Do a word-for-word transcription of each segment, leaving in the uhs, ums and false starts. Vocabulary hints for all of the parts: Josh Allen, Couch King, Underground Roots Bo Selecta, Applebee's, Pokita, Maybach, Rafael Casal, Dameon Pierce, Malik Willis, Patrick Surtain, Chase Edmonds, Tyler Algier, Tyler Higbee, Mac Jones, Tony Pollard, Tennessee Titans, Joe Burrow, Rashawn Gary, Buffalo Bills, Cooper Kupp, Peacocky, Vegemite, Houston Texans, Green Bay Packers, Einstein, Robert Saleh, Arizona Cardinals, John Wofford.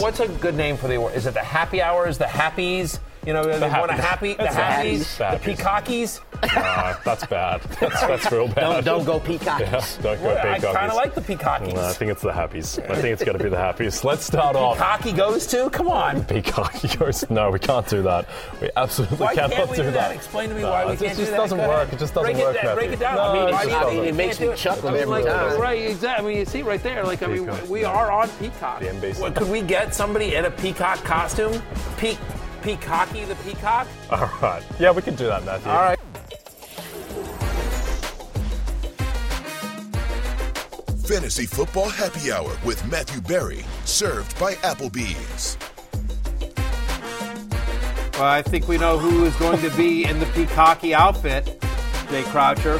What's a good name for the award? Is it the Happy Hours, the Happies? You know, the they happy, want a happy, the Happies, the Peacockies? Nah, that's bad. That's, that's real bad. Don't, don't go Peacockies. Yeah, don't go well, Peacockies. I kind of like the Peacockies. No, I think it's the Happies. I think it's got to be the Happies. Let's start off. Peacocky goes to? Come on. Peacocky goes. No, we can't do that. We absolutely why cannot can't we do, do that? that? Explain to me no, why we can't do that. It just doesn't work. It just doesn't break work. It, break it down. No, I mean, it, just it, it makes me chuckle every time. Right, exactly. I mean, you see right there. Like, I mean, we are on Peacock. Could we get somebody in a Peacock costume? Peacock. Peacocky the Peacock? All right. Yeah, we can do that, Matthew. All right. Fantasy Football Happy Hour with Matthew Berry, served by Applebee's. Well, I think we know who is going to be in the Peacocky outfit, Jay Croucher.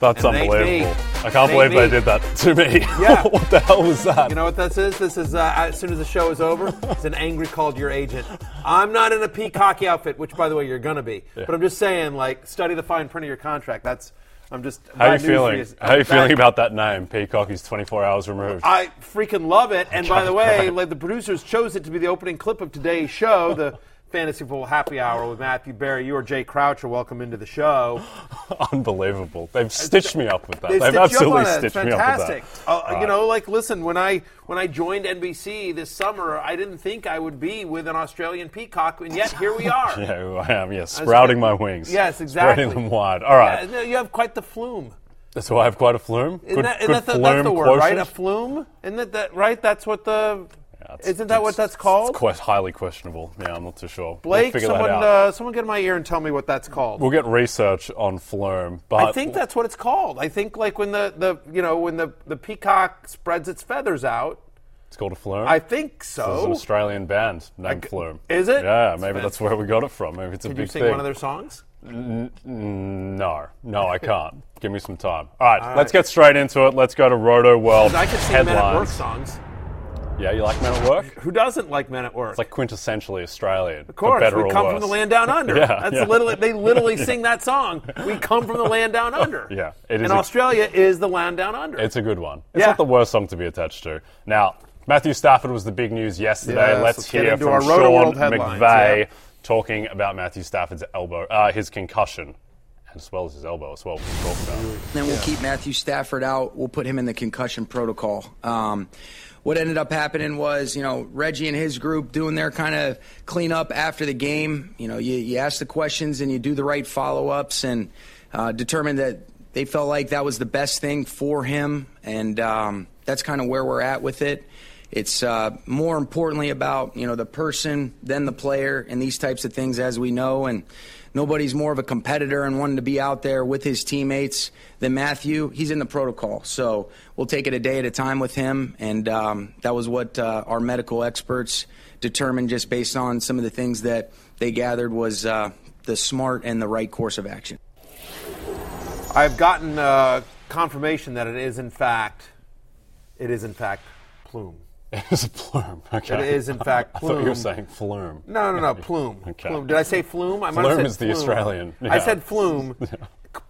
That's and unbelievable. I can't they believe meet. They did that to me. Yeah. What the hell was that? You know what this is? This is, uh, as soon as the show is over, it's an angry call to your agent. I'm not in a Peacocky outfit, which, by the way, you're going to be. Yeah. But I'm just saying, like, study the fine print of your contract. That's, I'm just. How are you feeling? Is, How are you back. feeling about that name, Peacocky's twenty-four hours removed? I freaking love it. And by the way, like, the producers chose it to be the opening clip of today's show, the Fantasy Football Happy Hour with Matthew Berry. You are Jay Croucher. Welcome into the show. Unbelievable. They've stitched me up with that. They've, They've absolutely stitched me up with that. Fantastic. Uh, right. You know, like, listen, when I when I joined N B C this summer, I didn't think I would be with an Australian peacock, and yet here we are. Yeah, I am, yes. Yeah, sprouting my wings. Yes, exactly. Spreading them wide. All right. Yeah, you have quite the flume. So I have quite a flume? Isn't good, that, good that the, flume that's the word, quotient? Right? A flume? Isn't that, that right? That's what the... That's, Isn't that what that's called? It's quite highly questionable. Yeah, I'm not too sure. Blake, we'll someone, uh, someone get in my ear and tell me what that's called. We'll get research on phloem. But I think that's what it's called. I think, like, when the, the you know when the, the peacock spreads its feathers out. It's called a phloem? I think so. There's an Australian band named like, Phloem. Is it? Yeah, maybe it's that's fantastic. Where we got it from. Maybe it's a Can big thing. Did you sing thing. one of their songs? N- no. No, I can't. Give me some time. All right, All right, let's get straight into it. Let's go to Roto World I can sing headlines. Men at Work songs. Yeah, you like Men at Work? Who doesn't like Men at Work? It's like quintessentially Australian. Of course, better we come or worse. from the land down under. yeah, That's yeah. literally they literally yeah. sing that song. We come from the land down under. yeah, it is. And a, Australia is the land down under. It's a good one. It's yeah. not the worst song to be attached to. Now, Matthew Stafford was the big news yesterday. Yes, let's, let's hear from our Sean McVay yeah. talking about Matthew Stafford's elbow, uh, his concussion. As well as his elbow, as well. We'll talk about. Then we'll yeah. keep Matthew Stafford out. We'll put him in the concussion protocol. Um, what ended up happening was, you know, Reggie and his group doing their kind of cleanup after the game. You know, you, you ask the questions and you do the right follow-ups and uh, determine that they felt like that was the best thing for him. And um, that's kind of where we're at with it. It's uh, more importantly about, you know, the person than the player and these types of things, as we know. And nobody's more of a competitor and wanting to be out there with his teammates than Matthew. He's in the protocol. So we'll take it a day at a time with him. And um, that was what uh, our medical experts determined just based on some of the things that they gathered was uh, the smart and the right course of action. I've gotten uh, confirmation that it is, in fact, it is, in fact, plume. It is a plume. Okay. It is, in fact, plume. I thought you were saying flume. No, no, no, plume. Okay. Plume. Did I say flume? I might have said flume. Is the Australian. Yeah. I said flume.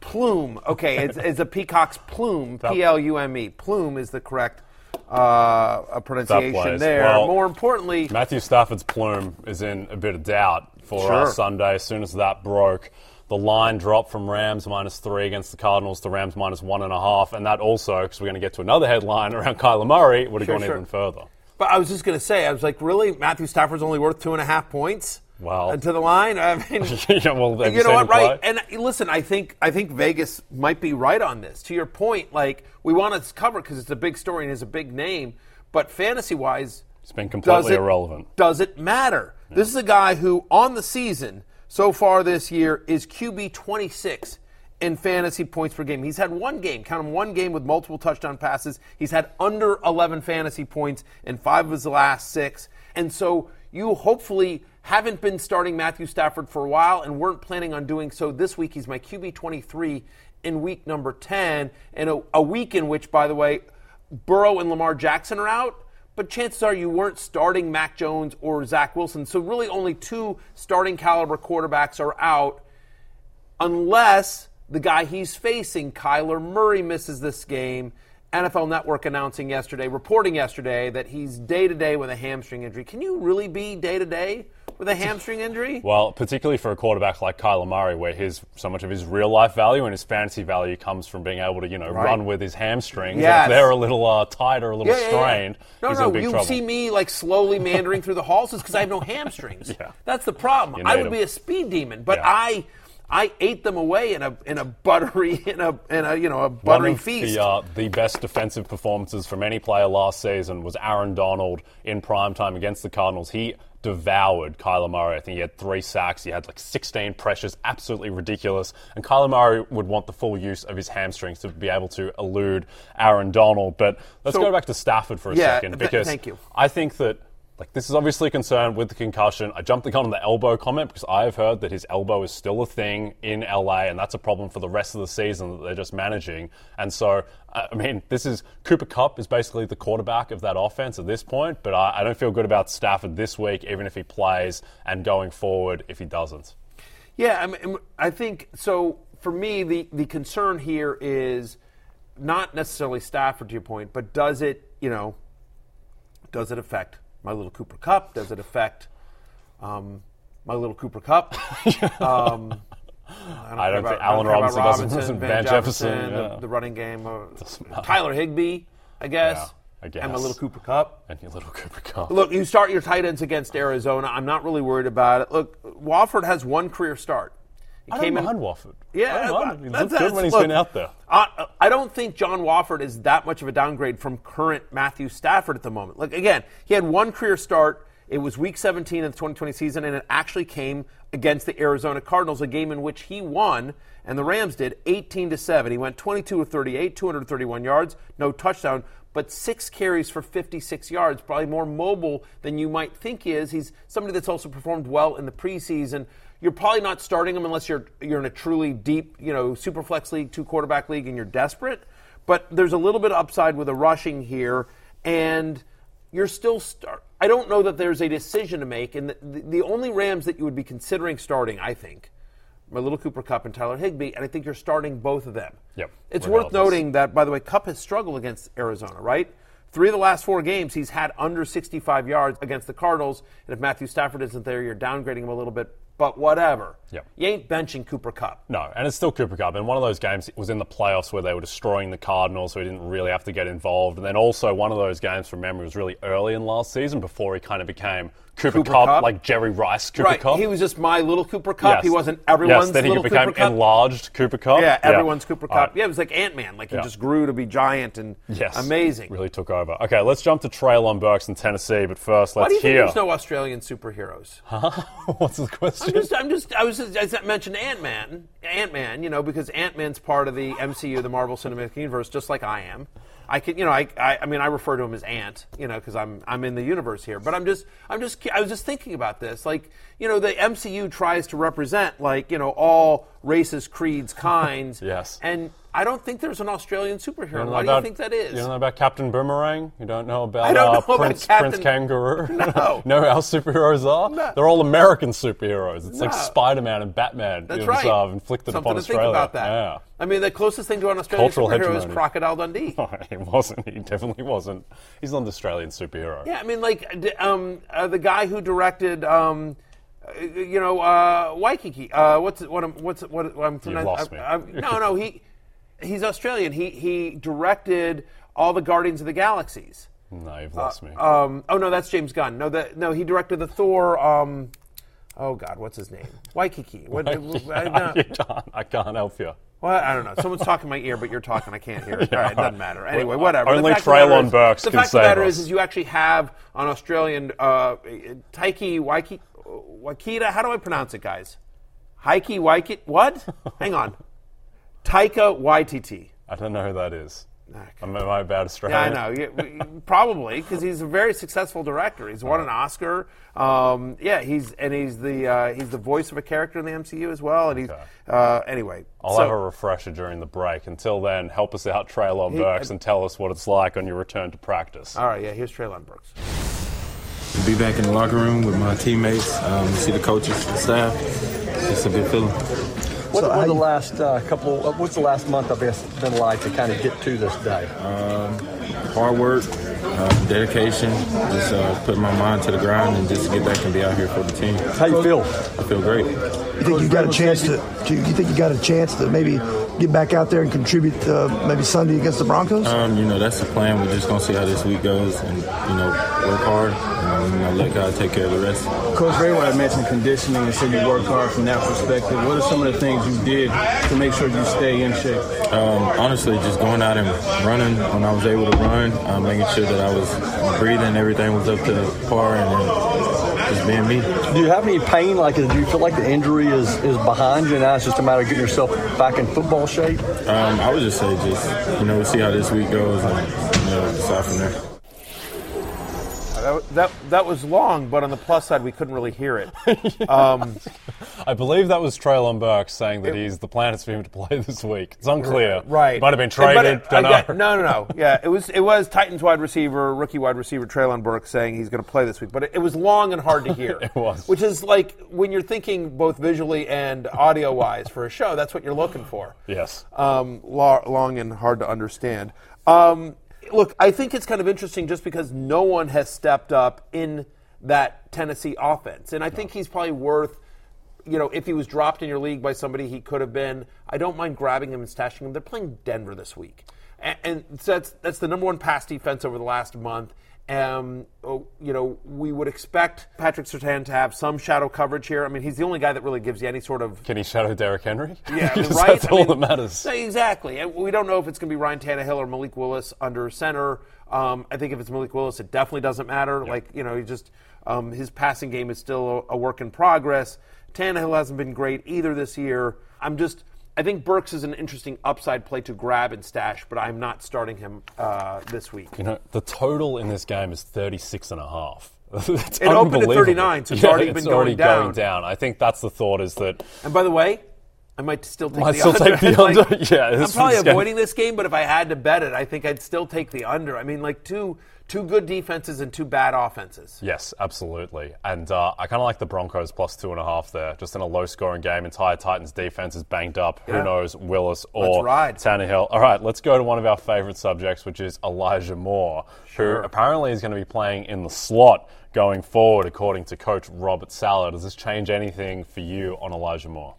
Plume. Okay, it's, it's a peacock's plume, P L U M E. Plume is the correct uh, pronunciation there. Well, more importantly... Matthew Stafford's plume is in a bit of doubt for sure. us Sunday. As soon as that broke, the line dropped from Rams minus three against the Cardinals to Rams minus one and a half. And that also, because we're going to get to another headline around Kyler Murray, would have sure, gone sure. even further. But I was just going to say, I was like, really? Matthew Stafford's only worth two and a half points? Wow. To the line? I mean, yeah, well, you know what, right? And listen, I think I think Vegas might be right on this. To your point, like, we want to cover because it's a big story and it's a big name, but fantasy-wise, it's been completely irrelevant. Does it matter? Yeah. This is a guy who, on the season, so far this year, is Q B twenty-six in fantasy points per game. He's had one game, count him one game with multiple touchdown passes. He's had under eleven fantasy points in five of his last six. And so you hopefully haven't been starting Matthew Stafford for a while and weren't planning on doing so this week. He's my Q B twenty-three in week number ten, and a, a week in which, by the way, Burrow and Lamar Jackson are out, but chances are you weren't starting Mac Jones or Zach Wilson. So really only two starting caliber quarterbacks are out, unless the guy he's facing, Kyler Murray, misses this game. N F L Network announcing yesterday, reporting yesterday, that he's day-to-day with a hamstring injury. Can you really be day-to-day with a hamstring injury? Well, particularly for a quarterback like Kyler Murray, where his so much of his real-life value and his fantasy value comes from being able to, you know, right. run with his hamstrings. Yes. If they're a little uh, tight or a little yeah, strained, yeah, yeah. No, he's no, in big you trouble. See me, like, slowly meandering through the halls is because I have no hamstrings. Yeah. That's the problem. I would them. be a speed demon, but yeah. I... I ate them away in a in a buttery in a in a you know a buttery One of feast. The, uh, the best defensive performances from any player last season was Aaron Donald in primetime against the Cardinals. He devoured Kyler Murray. I think he had three sacks. He had like sixteen pressures. Absolutely ridiculous. And Kyler Murray would want the full use of his hamstrings to be able to elude Aaron Donald. But let's so, go back to Stafford for a yeah, second because th- thank you. I think that. Like, this is obviously concerned with the concussion. I jumped the gun on the elbow comment because I have heard that his elbow is still a thing in L A, and that's a problem for the rest of the season that they're just managing. And so, I mean, this is Cooper Kupp is basically the quarterback of that offense at this point, but I, I don't feel good about Stafford this week, even if he plays, and going forward if he doesn't. Yeah, I mean, I think so. For me, the, the concern here is not necessarily Stafford, to your point, but does it, you know, does it affect my little Cooper Kupp? Does it affect um, my little Cooper Kupp? Um, I don't, I don't about, think Allen Robinson, Robinson doesn't. Van Jefferson, Jefferson yeah. the, the running game. Uh, Tyler Higbee, I guess. Yeah, I guess. And my little Cooper Kupp. And your little Cooper Kupp. Look, you start your tight ends against Arizona. I'm not really worried about it. Look, Wofford has one career start. He I came don't mind in, Wofford. Yeah, I don't mind. He that's, that's, good when he's look, been out there. I, I don't think John Wofford is that much of a downgrade from current Matthew Stafford at the moment. Like, again, he had one career start. It was Week seventeen of the twenty twenty season, and it actually came against the Arizona Cardinals, a game in which he won, and the Rams did, eighteen to seven. He went twenty-two of thirty-eight, two hundred thirty-one yards, no touchdown, but six carries for fifty-six yards, probably more mobile than you might think he is. He's somebody that's also performed well in the preseason. You're probably not starting him unless you're you're in a truly deep, you know, super flex league, two quarterback league, and you're desperate. But there's a little bit of upside with the rushing here, and you're still start. I don't know that there's a decision to make, and the, the, the only Rams that you would be considering starting, I think, my little Cooper Kupp and Tyler Higbee, and I think you're starting both of them. Yep. It's worth noting that, by the way, Kupp has struggled against Arizona, right? Three of the last four games, he's had under sixty-five yards against the Cardinals, and if Matthew Stafford isn't there, you're downgrading him a little bit. But whatever. Yep. You ain't benching Cooper Kupp. No, and it's still Cooper Kupp. And one of those games it was in the playoffs where they were destroying the Cardinals, so he didn't really have to get involved. And then also one of those games from memory was really early in last season before he kind of became Cooper, Cooper Kupp, Kupp, like Jerry Rice Cooper right. Kupp. He was just my little Cooper Kupp. Yes. He wasn't everyone's yes, then he little became Cooper Kupp. Enlarged Cooper Kupp. Yeah, everyone's yeah. Cooper Kupp. Right. Yeah, it was like Ant-Man. Like, yeah. he just grew to be giant and yes. amazing. Really took over. Okay, let's jump to Treylon Burks in Tennessee, but first, let's hear. Why do you hear. think there's no Australian superheroes? Huh? What's the question? I'm just, I'm just, I was just, I just mentioned Ant-Man. Ant-Man, you know, because Ant-Man's part of the M C U, the Marvel Cinematic Universe, just like I am. I can, you know, I, I, I mean, I refer to him as Ant, you know, because I'm, I'm in the universe here. But I'm just, I'm just, I was just thinking about this. Like, you know, the M C U tries to represent, like, you know, all races, creeds, kinds. Yes. And I don't think there's an Australian superhero. Why about, do you think that is? You don't know about Captain Boomerang? You don't know about, I don't know uh, about Prince, Captain... Prince Kangaroo? No. No, how superheroes are? No. They're all American superheroes. It's no. like Spider-Man and Batman. That's right. Uh, inflicted Something upon to Australia. Think about that. Yeah. I mean, the closest thing to an Australian Cultural superhero hegemony. Is Crocodile Dundee. Oh, he wasn't. He definitely wasn't. He's not an Australian superhero. Yeah, I mean, like um, uh, the guy who directed... Um, you know, uh, Waikiki. Uh, what's what? I'm, what's what? I'm tonight, You've lost I, me. I, I, no, no. He he's Australian. He he directed all the Guardians of the Galaxies. No, you've lost uh, me. Um, oh, no, that's James Gunn. No, that no, he directed the Thor... Um, oh, God, what's his name? Waikiki. What, Waikiki. I, no. I, can't, I can't help you. Well, I don't know. Someone's talking in my ear, but you're talking. I can't hear it. Yeah. All right, it doesn't matter. Anyway, whatever. Only Treylon Burks can save us. The fact of the matter is, is you actually have an Australian, uh, Taiki Waikiki, Waikita. How do I pronounce it, guys? Haiki Waikita. What? Hang on. Taika Waititi. I don't know who that is. Okay. Am I about Australian? Yeah, I know. Yeah, probably, because he's a very successful director. He's won an Oscar. Um, yeah, he's and he's the uh, he's the voice of a character in the M C U as well. And he's okay. uh, anyway. I'll so, have a refresher during the break. Until then, help us out, Treylon Burks, and tell us what it's like on your return to practice. All right, yeah. Here's Treylon Burks. To be back in the locker room with my teammates, um, see the coaches, the staff. It's a good feeling. What, so what the last uh, couple? Uh, what's the last month of this been like to kind of get to this day? Um, hard work, uh, dedication, just uh, putting my mind to the grind, and just to get back and be out here for the team. How you feel? I feel great. You think you got a chance to? to you think you got a chance to maybe get back out there and contribute uh, maybe Sunday against the Broncos? Um, you know, that's the plan. We're just gonna see how this week goes, and you know, work hard, and you know, let God take care of the rest. Coach Rayway mentioned conditioning and said you work hard from that perspective. What are some of the things you did to make sure you stay in shape? Um, honestly, just going out and running when I was able to run, um, making sure that I was breathing, everything was up to par, and uh, just being me. Do you have any pain? Like, do you feel like the injury is, is behind you now? It's just a matter of getting yourself back in football shape? Um, I would just say just, you know, we'll see how this week goes and, you know, decide from there. That, that that was long, but on the plus side, we couldn't really hear it. Um, I believe that was Treylon Burks saying that it, he's the plan is for him to play this week. It's unclear. Right. Might have been traded. It, it, don't I, know. Yeah, no, no, no. Yeah, it was it was Titans wide receiver, rookie wide receiver Treylon Burks saying he's going to play this week. But it, it was long and hard to hear. It was. Which is like when you're thinking both visually and audio-wise for a show, that's what you're looking for. Yes. Um, lo- long and hard to understand. Um Look, I think it's kind of interesting just because no one has stepped up in that Tennessee offense. And I think he's probably worth, you know, if he was dropped in your league by somebody, he could have been. I don't mind grabbing him and stashing him. They're playing Denver this week. And, and so that's, that's the number one pass defense over the last month. Um, you know, we would expect Patrick Surtain to have some shadow coverage here. I mean, he's the only guy that really gives you any sort of... Can he shadow Derrick Henry? Yeah, right? That's all I mean, that matters. Exactly. And we don't know if it's going to be Ryan Tannehill or Malik Willis under center. Um, I think if it's Malik Willis, it definitely doesn't matter. Yep. Like, you know, he just um, his passing game is still a, a work in progress. Tannehill hasn't been great either this year. I'm just... I think Burks is an interesting upside play to grab and stash, but I'm not starting him uh, this week. You know, the total in this game is thirty-six and a half. It's it opened at thirty-nine, so it's yeah, already it's been already going, down. going down. I think that's the thought is that... And by the way, I might still take might the still under. Take the under. Like, yeah, I'm probably avoiding this game, but if I had to bet it, I think I'd still take the under. I mean, like two... Two good defenses and two bad offenses. Yes, absolutely. And uh, I kind of like the Broncos plus two and a half there. Just in a low-scoring game, entire Titans defense is banged up. Yeah. Who knows, Willis or Tannehill. All right, let's go to one of our favorite subjects, which is Elijah Moore, sure. who apparently is going to be playing in the slot going forward, according to Coach Robert Saleh. Does this change anything for you on Elijah Moore?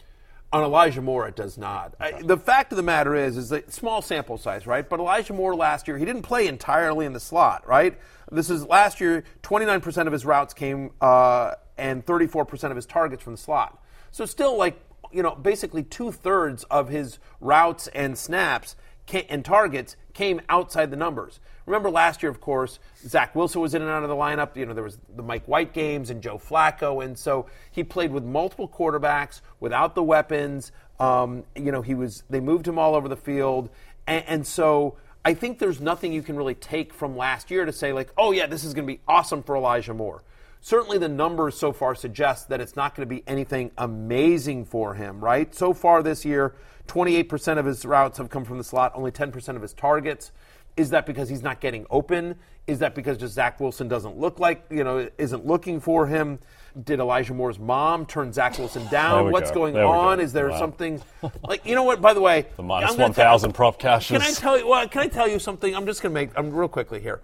On Elijah Moore, it does not. Okay. I, the fact of the matter is, is that small sample size, right? But Elijah Moore last year, he didn't play entirely in the slot, right? This is last year, twenty-nine percent of his routes came uh, and thirty-four percent of his targets from the slot. So still like, you know, basically two-thirds of his routes and snaps ca- and targets came outside the numbers. Remember last year, of course, Zach Wilson was in and out of the lineup. You know, there was the Mike White games and Joe Flacco. And so he played with multiple quarterbacks without the weapons. Um, you know, he was they moved him all over the field. And, and so I think there's nothing you can really take from last year to say like, oh, yeah, this is going to be awesome for Elijah Moore. Certainly the numbers so far suggest that it's not going to be anything amazing for him, right? So far this year, twenty-eight percent of his routes have come from the slot, only ten percent of his targets. Is that because he's not getting open? Is that because just Zach Wilson doesn't look like, you know, isn't looking for him? Did Elijah Moore's mom turn Zach Wilson down? What's go. going there on? Go. Is there wow. something like, you know what, by the way, the minus one thousand prop cashes. Can I tell you, well, can I tell you something? I'm just going to make, I'm real quickly here.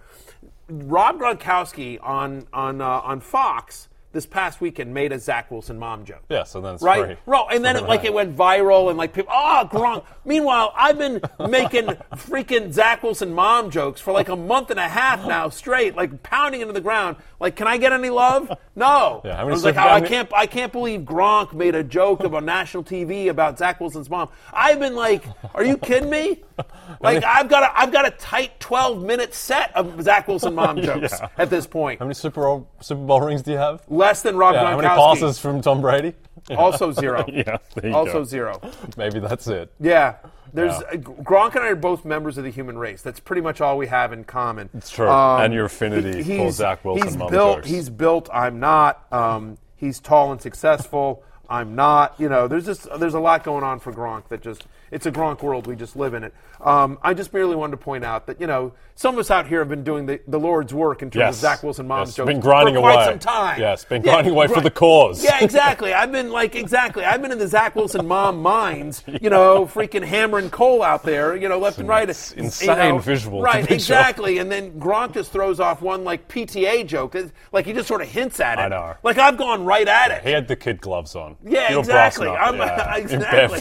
Rob Gronkowski on, on, uh, on Fox this past weekend made a Zach Wilson mom joke. Yeah, so then it's right? free. Right, and it's then it, like it went viral and like people, oh, Gronk. Meanwhile, I've been making freaking Zach Wilson mom jokes for like a month and a half now straight, like pounding into the ground. Like, can I get any love? No. Yeah, I was like, I, I can't, I can't believe Gronk made a joke about national T V about Zach Wilson's mom. I've been like, are you kidding me? Like, I mean, I've got a, I've got a tight twelve minute set of Zach Wilson mom jokes yeah. at this point. How many Super Bowl, Super Bowl rings do you have? Less than Rob yeah, Gronkowski. How many passes from Tom Brady? Yeah. Also zero. yeah, there you also go. zero. Maybe that's it. Yeah. There's yeah. Uh, Gronk and I are both members of the human race. That's pretty much all we have in common. It's true. Um, and your affinity he, for Zach Wilson he's mom built, jokes. He's built. I'm not. Um, he's tall and successful. I'm not. You know, there's just there's a lot going on for Gronk that just it's a Gronk world. We just live in it. Um, I just merely wanted to point out that you know some of us out here have been doing the, the Lord's work in terms yes. of Zach Wilson mom's yes. jokes been grinding for quite away. some time. Yes, been yeah, grinding away grind. for the cause. Yeah, exactly. I've been like exactly. I've been in the Zach Wilson mom mines. You know, freaking hammering coal out there. You know, left it's and right. It's insane you know, visual. Right, exactly. Sure. And then Gronk just throws off one like P T A joke. Like he just sort of hints at it. I know. Like I've gone right at yeah, it. He had the kid gloves on. Yeah, You're exactly. I'm yeah. exactly.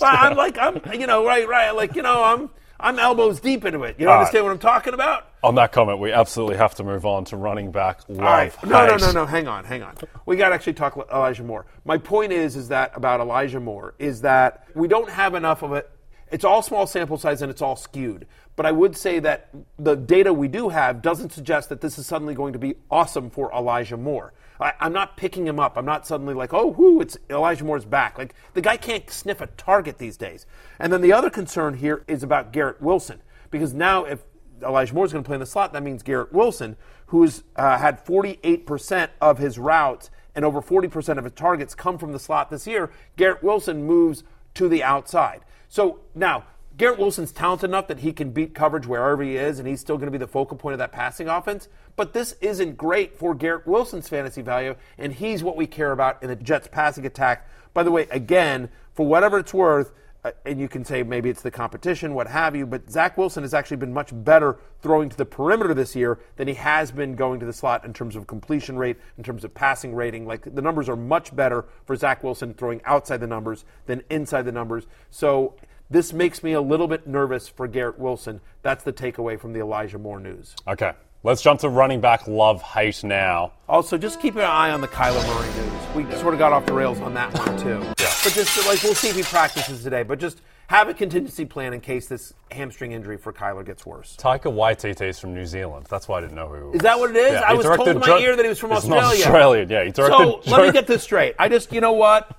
But I'm like, I'm, you know, right, right. Like, you know, I'm, I'm elbows deep into it. You don't All understand right. what I'm talking about? On that comment, we absolutely have to move on to running back. Love, All right. No, no, no, no. Hang on, hang on. We got to actually talk about Elijah Moore. My point is, is that about Elijah Moore is that we don't have enough of it. It's all small sample size and it's all skewed. But I would say that the data we do have doesn't suggest that this is suddenly going to be awesome for Elijah Moore. I, I'm not picking him up. I'm not suddenly like, oh, whoo, it's Elijah Moore's back. Like, the guy can't sniff a target these days. And then the other concern here is about Garrett Wilson. Because now if Elijah Moore's going to play in the slot, that means Garrett Wilson, who's uh, had forty-eight percent of his routes and over forty percent of his targets come from the slot this year, Garrett Wilson moves to the outside. So now Garrett Wilson's talented enough that he can beat coverage wherever he is, and he's still going to be the focal point of that passing offense. But this isn't great for Garrett Wilson's fantasy value, and he's what we care about in the Jets' passing attack. By the way, again, for whatever it's worth, uh, and you can say maybe it's the competition, what have you, but Zach Wilson has actually been much better throwing to the perimeter this year than he has been going to the slot in terms of completion rate, in terms of passing rating. Like, the numbers are much better for Zach Wilson throwing outside the numbers than inside the numbers. So this makes me a little bit nervous for Garrett Wilson. That's the takeaway from the Elijah Moore news. Okay, let's jump to running back love-hate now. Also, just keep an eye on the Kyler Murray news. We yeah. sort of got off the rails on that one, too. Yeah. But just, like, we'll see if he practices today. But just have a contingency plan in case this hamstring injury for Kyler gets worse. Taika Waititi is from New Zealand. That's why I didn't know who he was. Is that what it is? Yeah, I was told in my jo- ear that he was from it's Australia. He's not Australian, yeah. He so, jo- let me get this straight. I just, you know what?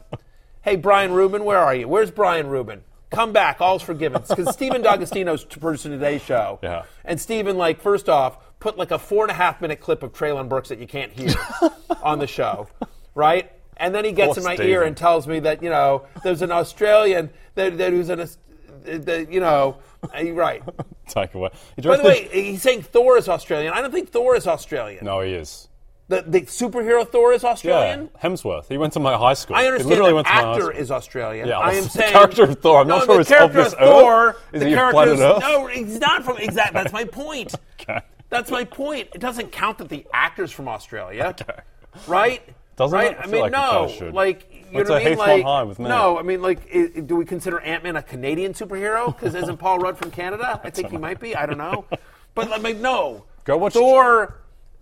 Hey, Brian Rubin, where are you? Where's Brian Rubin? Come back, all's forgiven. Because Stephen D'Agostino's producing today's show. Yeah. And Stephen, like, first off, put like a four and a half minute clip of Treylon Burks that you can't hear on the show, right? And then he gets Poor in my Steven. ear and tells me that, you know, there's an Australian that, that who's an, that, you know, right. Take away. By the way, he's saying Thor is Australian. I don't think Thor is Australian. No, he is. The, the superhero Thor is Australian? Yeah, Hemsworth. He went to my high school. I understand he literally the went to actor is Australian. Yeah, I am the saying, character of Thor. I'm no, not sure it's of this Thor, Earth. Is he of planet Earth? No, he's not from... Exactly. That's my point. Okay. That's my point. It doesn't count that the actor's from Australia. Okay. Right? Doesn't right? it? I, I mean, like no. Like, you Let's know what I mean? Like, high with me. No, I mean, like, it, do we consider Ant-Man a Canadian superhero? Because isn't Paul Rudd from Canada? I think he might be. I don't know. But, like, no. Go watch... Thor...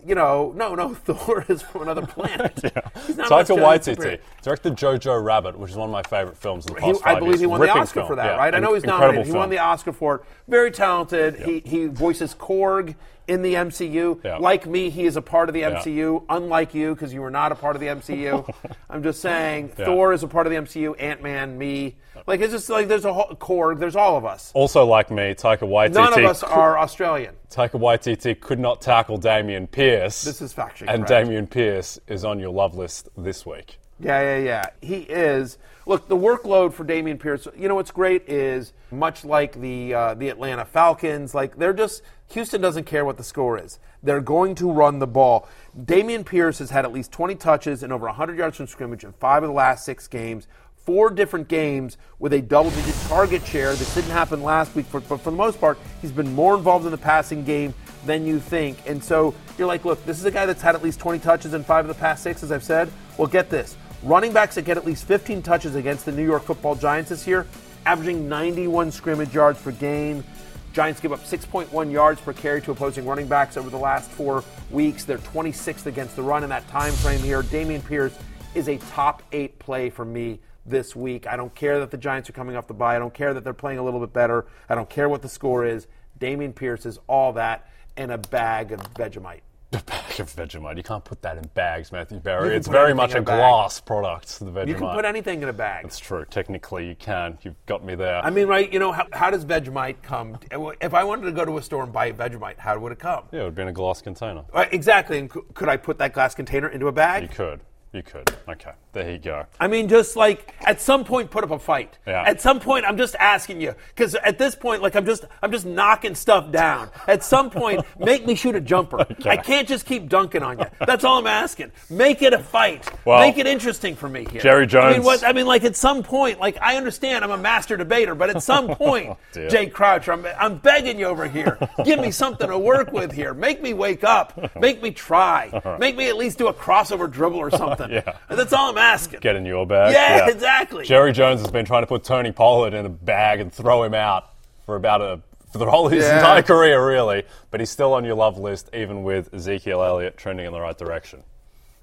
You know, no, no, Thor is from another planet. yeah. Taika Waititi directed Jojo Rabbit, which is one of my favorite films in the past he, five I believe years. He won Ripping the Oscar film. for that, yeah. right? I know he's nominated. Film. He won the Oscar for it. Very talented. Yeah. He he voices Korg in the M C U. Yeah. Like me, he is a part of the M C U. Yeah. Unlike you, because you were not a part of the M C U. I'm just saying, yeah. Thor is a part of the M C U. Ant-Man, me. Like, it's just like there's a whole Korg. There's all of us. Also, like me, Taika Waititi. None of us are Australian. Taika Waititi could not tackle Dameon Pierce. This is factually and correct. Dameon Pierce is on your love list this week. Yeah, yeah, yeah. He is. Look, the workload for Dameon Pierce, you know what's great is much like the uh, the Atlanta Falcons, like they're just, Houston doesn't care what the score is. They're going to run the ball. Dameon Pierce has had at least twenty touches and over one hundred yards from scrimmage in five of the last six games. four different games with a double-digit target share. This didn't happen last week, but for, for the most part, he's been more involved in the passing game than you think. And so you're like, look, this is a guy that's had at least twenty touches in five of the past six, as I've said. Well, get this. Running backs that get at least fifteen touches against the New York football Giants this year, averaging ninety-one scrimmage yards per game. Giants give up six point one yards per carry to opposing running backs over the last four weeks. They're twenty-sixth against the run in that time frame here. Dameon Pierce is a top eight play for me this week. I don't care that the Giants are coming off the bye. I don't care that they're playing a little bit better. I don't care what the score is. Dameon Pierce is all that and a bag of Vegemite. A bag of Vegemite. You can't put that in bags, Matthew Berry. It's very much a, a glass product, the Vegemite. You can put anything in a bag. That's true. Technically, you can. You've got me there. I mean, right, you know, how, how does Vegemite come? If I wanted to go to a store and buy Vegemite, how would it come? Yeah, it would be in a glass container. Right, exactly. And c- could I put that glass container into a bag? You could. You could. Okay. There you go. I mean, just like at some point, put up a fight. Yeah. At some point, I'm just asking you, because at this point, like I'm just, I'm just knocking stuff down. At some point, make me shoot a jumper. Okay. I can't just keep dunking on you. That's all I'm asking. Make it a fight. Well, make it interesting for me here. Jerry Jones. I mean, what, I mean, like at some point, like I understand I'm a master debater, but at some point, oh, Jay Croucher, I'm, I'm begging you over here. Give me something to work with here. Make me wake up. Make me try. Right. Make me at least do a crossover dribble or something. Yeah. That's all I'm asking. Get in your bag. Yeah, yeah, exactly. Jerry Jones has been trying to put Tony Pollard in a bag and throw him out for about a for the whole of his yeah. entire career, really. But he's still on your love list, even with Ezekiel Elliott trending in the right direction.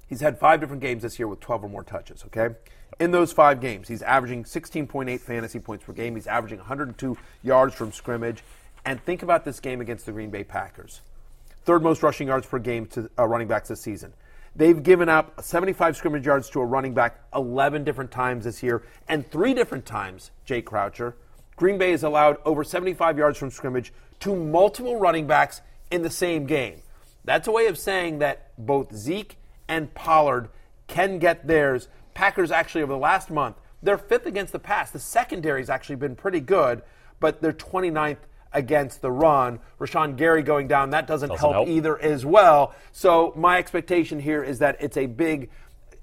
He's had five different games this year with twelve or more touches, okay? In those five games, he's averaging sixteen point eight fantasy points per game. He's averaging one hundred two yards from scrimmage. And think about this game against the Green Bay Packers. Third most rushing yards per game to uh, running backs this season. They've given up seventy-five scrimmage yards to a running back eleven different times this year, and three different times, Jay Croucher, Green Bay has allowed over seventy-five yards from scrimmage to multiple running backs in the same game. That's a way of saying that both Zeke and Pollard can get theirs. Packers actually, over the last month, they're fifth against the pass. The secondary's actually been pretty good, but they're twenty-ninth against the run. Rashawn Gary going down, that doesn't, doesn't help, help either as well. So my expectation here is that it's a big,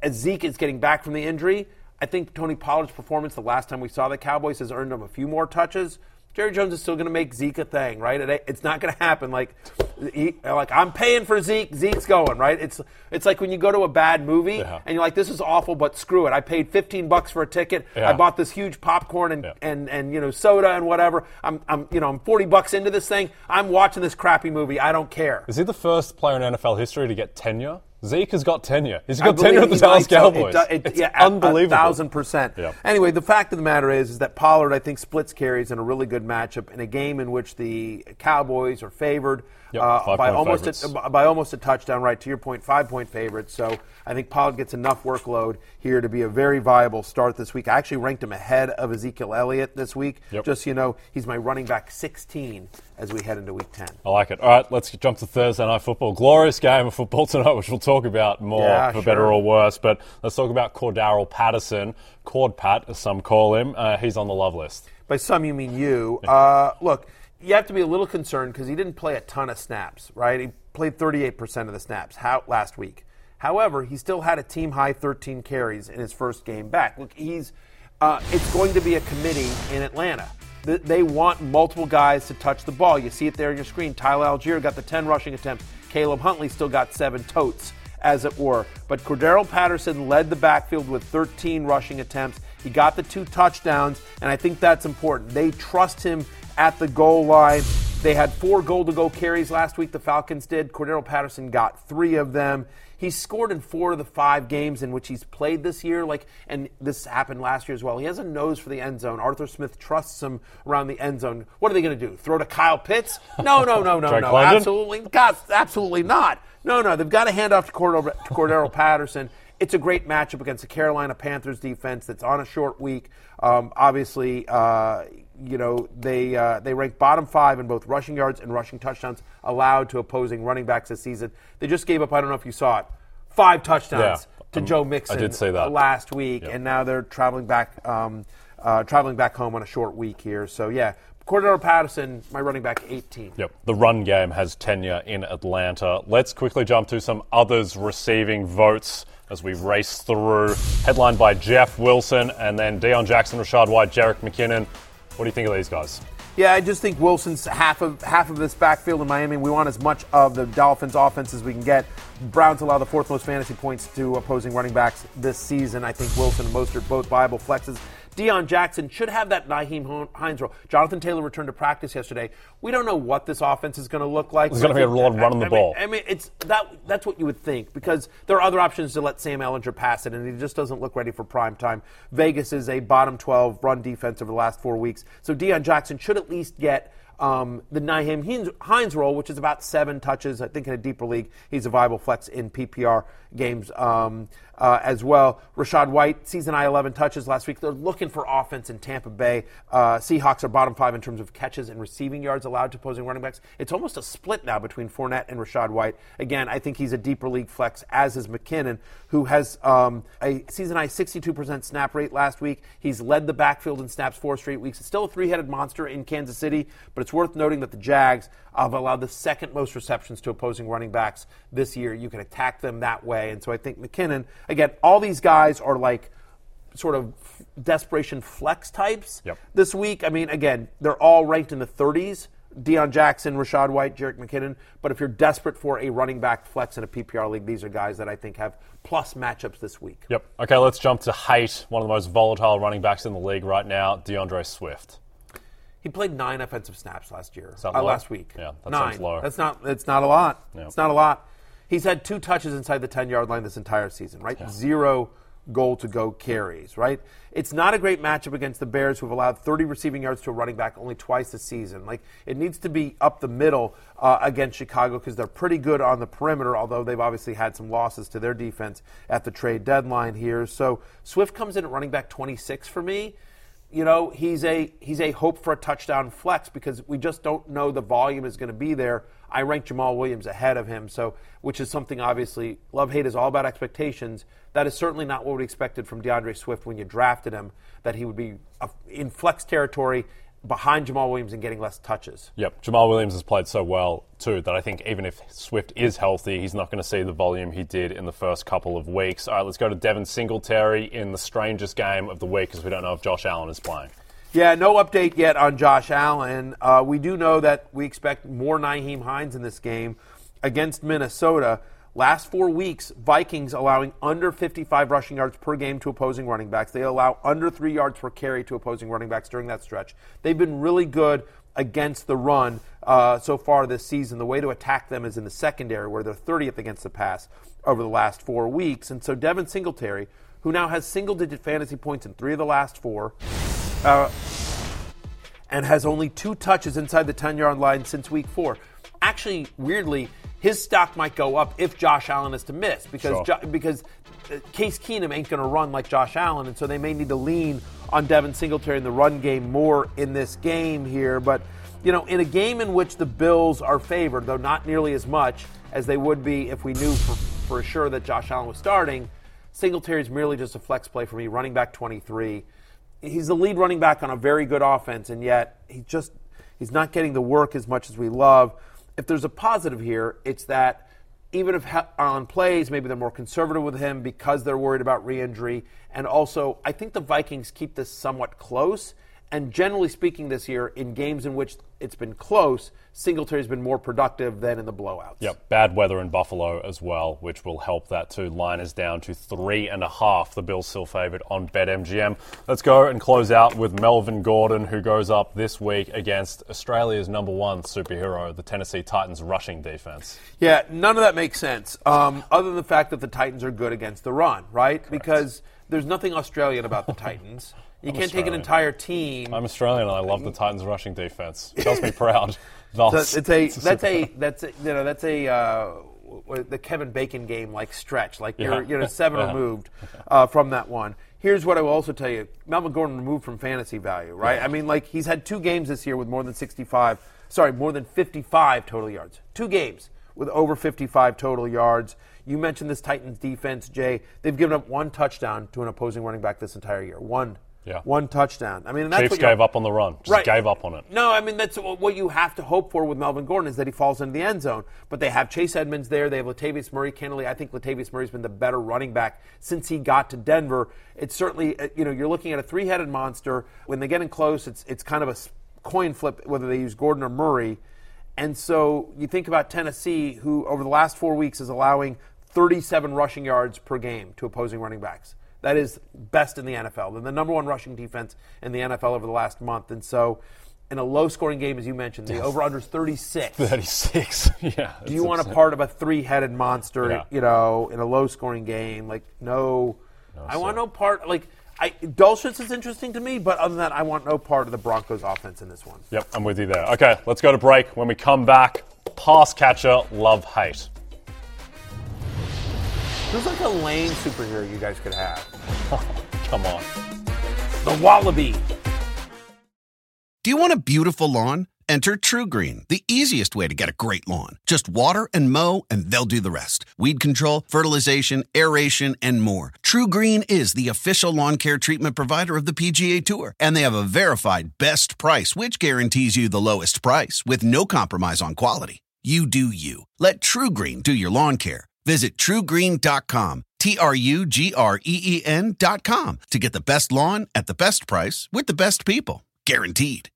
as Zeke is getting back from the injury, I think Tony Pollard's performance the last time we saw the Cowboys has earned him a few more touches. Jerry Jones is still going to make Zeke a thing, right? It, it's not going to happen. Like, he, like I'm paying for Zeke. Zeke's going, right? It's it's like when you go to a bad movie yeah. and you're like, this is awful, but screw it. I paid fifteen bucks for a ticket. Yeah. I bought this huge popcorn and, yeah. and, and you know soda and whatever. I'm I'm you know I'm forty bucks into this thing. I'm watching this crappy movie. I don't care. Is he the first player in N F L history to get tenure? Zeke has got tenure. He's got tenure at the Dallas Cowboys. It, it, it's yeah, unbelievable. A thousand percent. Yeah. Anyway, the fact of the matter is, is that Pollard, I think, splits carries in a really good matchup in a game in which the Cowboys are favored yep, uh, by almost a, by almost a touchdown, right? To your point, five-point favorites. So I think Pollard gets enough workload here to be a very viable start this week. I actually ranked him ahead of Ezekiel Elliott this week. Yep. Just so you know, he's my running back sixteen as we head into week ten. I like it. All right, let's jump to Thursday Night Football. Glorious game of football tonight, which we'll talk talk about more yeah, for sure. better or worse, but let's talk about Cordarrelle Patterson, Cord Pat as some call him. Uh, he's on the love list. By some you mean you. Uh, look, you have to be a little concerned because he didn't play a ton of snaps, right? He played thirty-eight percent of the snaps how, last week. However, he still had a team-high thirteen carries in his first game back. Look, he's uh, it's going to be a committee in Atlanta. Th- they want multiple guys to touch the ball. You see it there on your screen. Tyler Algier got the ten rushing attempts. Caleb Huntley still got seven totes, as it were. But Cordarrelle Patterson led the backfield with thirteen rushing attempts. He got the two touchdowns, and I think that's important. They trust him at the goal line. They had four goal-to-go carries last week, the Falcons did. Cordarrelle Patterson got three of them. He's scored in four of the five games in which he's played this year, like, and this happened last year as well. He has a nose for the end zone. Arthur Smith trusts him around the end zone. What are they going to do, throw to Kyle Pitts? No, no, no, no, no, no. Absolutely, God, absolutely not. No, no, they've got to hand off to Cordarrelle Patterson. It's a great matchup against the Carolina Panthers defense that's on a short week. Um, obviously, uh, you know, they uh, they rank bottom five in both rushing yards and rushing touchdowns allowed to opposing running backs this season. They just gave up, I don't know if you saw it, five touchdowns yeah, to um, Joe Mixon I did say that. last week, yeah. and now they're traveling back um, uh, traveling back home on a short week here. So, yeah. Cordarrelle Patterson, my running back, eighteen. Yep. The run game has tenure in Atlanta. Let's quickly jump to some others receiving votes as we race through. Headlined by Jeff Wilson and then Deion Jackson, Rashad White, Jerick McKinnon. What do you think of these guys? Yeah, I just think Wilson's half of half of this backfield in Miami. We want as much of the Dolphins' offense as we can get. Browns allow the fourth most fantasy points to opposing running backs this season. I think Wilson and Mostert both viable flexes. Deion Jackson should have that Nyheim Hines role. Jonathan Taylor returned to practice yesterday. We don't know what this offense is going to look like. It's going to be a lot of running the ball. I mean, it's that that's what you would think, because there are other options to let Sam Ehlinger pass it, and he just doesn't look ready for prime time. Vegas is a bottom twelve run defense over the last four weeks, so Deion Jackson should at least get Um, the Nyheim Hines role, which is about seven touches. I think in a deeper league, he's a viable flex in P P R games um, uh, as well. Rashad White, season high eleven touches last week. They're looking for offense in Tampa Bay. Uh, Seahawks are bottom five in terms of catches and receiving yards allowed to opposing running backs. It's almost a split now between Fournette and Rashad White. Again, I think he's a deeper league flex, as is McKinnon, who has um, a season high sixty-two percent snap rate last week. He's led the backfield in snaps four straight weeks. It's still a three-headed monster in Kansas City, but it's worth noting that the Jags have allowed the second most receptions to opposing running backs this year. You can attack them that way. And so I think McKinnon, again, all these guys are like sort of desperation flex types yep. this week. I mean, again, they're all ranked in the thirties. Deion Jackson, Rashad White, Jerick McKinnon. But if you're desperate for a running back flex in a P P R league, these are guys that I think have plus matchups this week. Yep. Okay, let's jump to hate. One of the most volatile running backs in the league right now, DeAndre Swift. He played nine offensive snaps last year. Uh, last week. Yeah, that nine. Sounds low. That's not, it's not a lot. Yep. It's not a lot. He's had two touches inside the ten-yard line this entire season, right? Yeah. Zero goal-to-go carries, right? It's not a great matchup against the Bears, who have allowed thirty receiving yards to a running back only twice this season. Like, it needs to be up the middle uh, against Chicago, because they're pretty good on the perimeter, although they've obviously had some losses to their defense at the trade deadline here. So Swift comes in at running back twenty-six for me. You know, he's a he's a hope for a touchdown flex, because we just don't know the volume is going to be there. I rank Jamal Williams ahead of him, so which is something, obviously, love-hate is all about expectations. That is certainly not what we expected from DeAndre Swift when you drafted him, that he would be in flex territory behind Jamal Williams and getting less touches. Yep, Jamal Williams has played so well, too, that I think even if Swift is healthy, he's not going to see the volume he did in the first couple of weeks. All right, let's go to Devin Singletary in the strangest game of the week, because we don't know if Josh Allen is playing. Yeah, no update yet on Josh Allen. Uh, we do know that we expect more Nyheim Hines in this game against Minnesota. Last four weeks, Vikings allowing under fifty-five rushing yards per game to opposing running backs. They allow under three yards per carry to opposing running backs during that stretch. They've been really good against the run uh, so far this season. The way to attack them is in the secondary, where they're thirtieth against the pass over the last four weeks. And so Devin Singletary, who now has single-digit fantasy points in three of the last four, Uh, and has only two touches inside the ten-yard line since week four. Actually, weirdly, his stock might go up if Josh Allen is to miss, because sure. jo- because Case Keenum ain't going to run like Josh Allen, and so they may need to lean on Devin Singletary in the run game more in this game here. But, you know, in a game in which the Bills are favored, though not nearly as much as they would be if we knew for, for sure that Josh Allen was starting, Singletary's merely just a flex play for me, running back twenty-three. He's the lead running back on a very good offense, and yet he just he's not getting the work as much as we love. If there's a positive here, it's that even if Allen plays, maybe they're more conservative with him because they're worried about re-injury. And also, I think the Vikings keep this somewhat close. And generally speaking this year, in games in which it's been close, Singletary's been more productive than in the blowouts. Yep, bad weather in Buffalo as well, which will help that too. Line is down to three and a half. The Bills still favoured on BetMGM. Let's go and close out with Melvin Gordon, who goes up this week against Australia's number one superhero, the Tennessee Titans rushing defence. Yeah, none of that makes sense, um, other than the fact that the Titans are good against the run, right? Correct. Because there's nothing Australian about the Titans. You I'm can't Australian. take an entire team. I'm Australian, and I love the Titans' rushing defense. It does me proud. That's so it's a it's a that's a, that's a you know that's a uh, the Kevin Bacon game like stretch, like yeah. you're you know seven yeah. removed uh, from that one. Here's what I will also tell you: Melvin Gordon removed from fantasy value, right? Yeah. I mean, like he's had two games this year with more than sixty-five, sorry, more than fifty-five total yards. Two games with over fifty-five total yards. You mentioned this Titans defense, Jay. They've given up one touchdown to an opposing running back this entire year. One. Yeah. One touchdown. I mean, and that's Chiefs what gave up on the run. Just right. gave up on it. No, I mean, that's what you have to hope for with Melvin Gordon is that he falls into the end zone. But they have Chase Edmonds there. They have Latavius Murray. Candidly, I think Latavius Murray's been the better running back since he got to Denver. It's certainly, you know, you're looking at a three-headed monster. When they get in close, it's it's kind of a coin flip whether they use Gordon or Murray. And so you think about Tennessee, who over the last four weeks is allowing thirty-seven rushing yards per game to opposing running backs. That is best in the N F L. They're the number one rushing defense in the N F L over the last month. And so in a low-scoring game, as you mentioned, the over-under is thirty-six. thirty-six, yeah. Do you want a part of a three-headed monster, yeah. you know, in a low-scoring game? Like, no. no I so. want no part. Like, I, Dulcich is interesting to me, but other than that, I want no part of the Broncos' offense in this one. Yep, I'm with you there. Okay, let's go to break. When we come back, pass catcher, love-hate. There's like a lane superhero you guys could have. Oh, come on. The Wallaby. Do you want a beautiful lawn? Enter True Green, the easiest way to get a great lawn. Just water and mow, and they'll do the rest. Weed control, fertilization, aeration, and more. True Green is the official lawn care treatment provider of the P G A Tour, and they have a verified best price, which guarantees you the lowest price with no compromise on quality. You do you. Let True Green do your lawn care. Visit true green dot com, T R U G R E E N dot com to get the best lawn at the best price with the best people, guaranteed.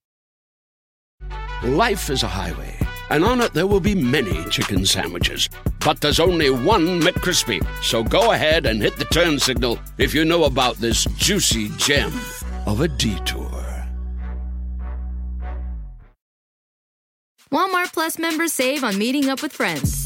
Life is a highway, and on it there will be many chicken sandwiches. But there's only one McCrispy, so go ahead and hit the turn signal if you know about this juicy gem of a detour. Walmart Plus members save on meeting up with friends.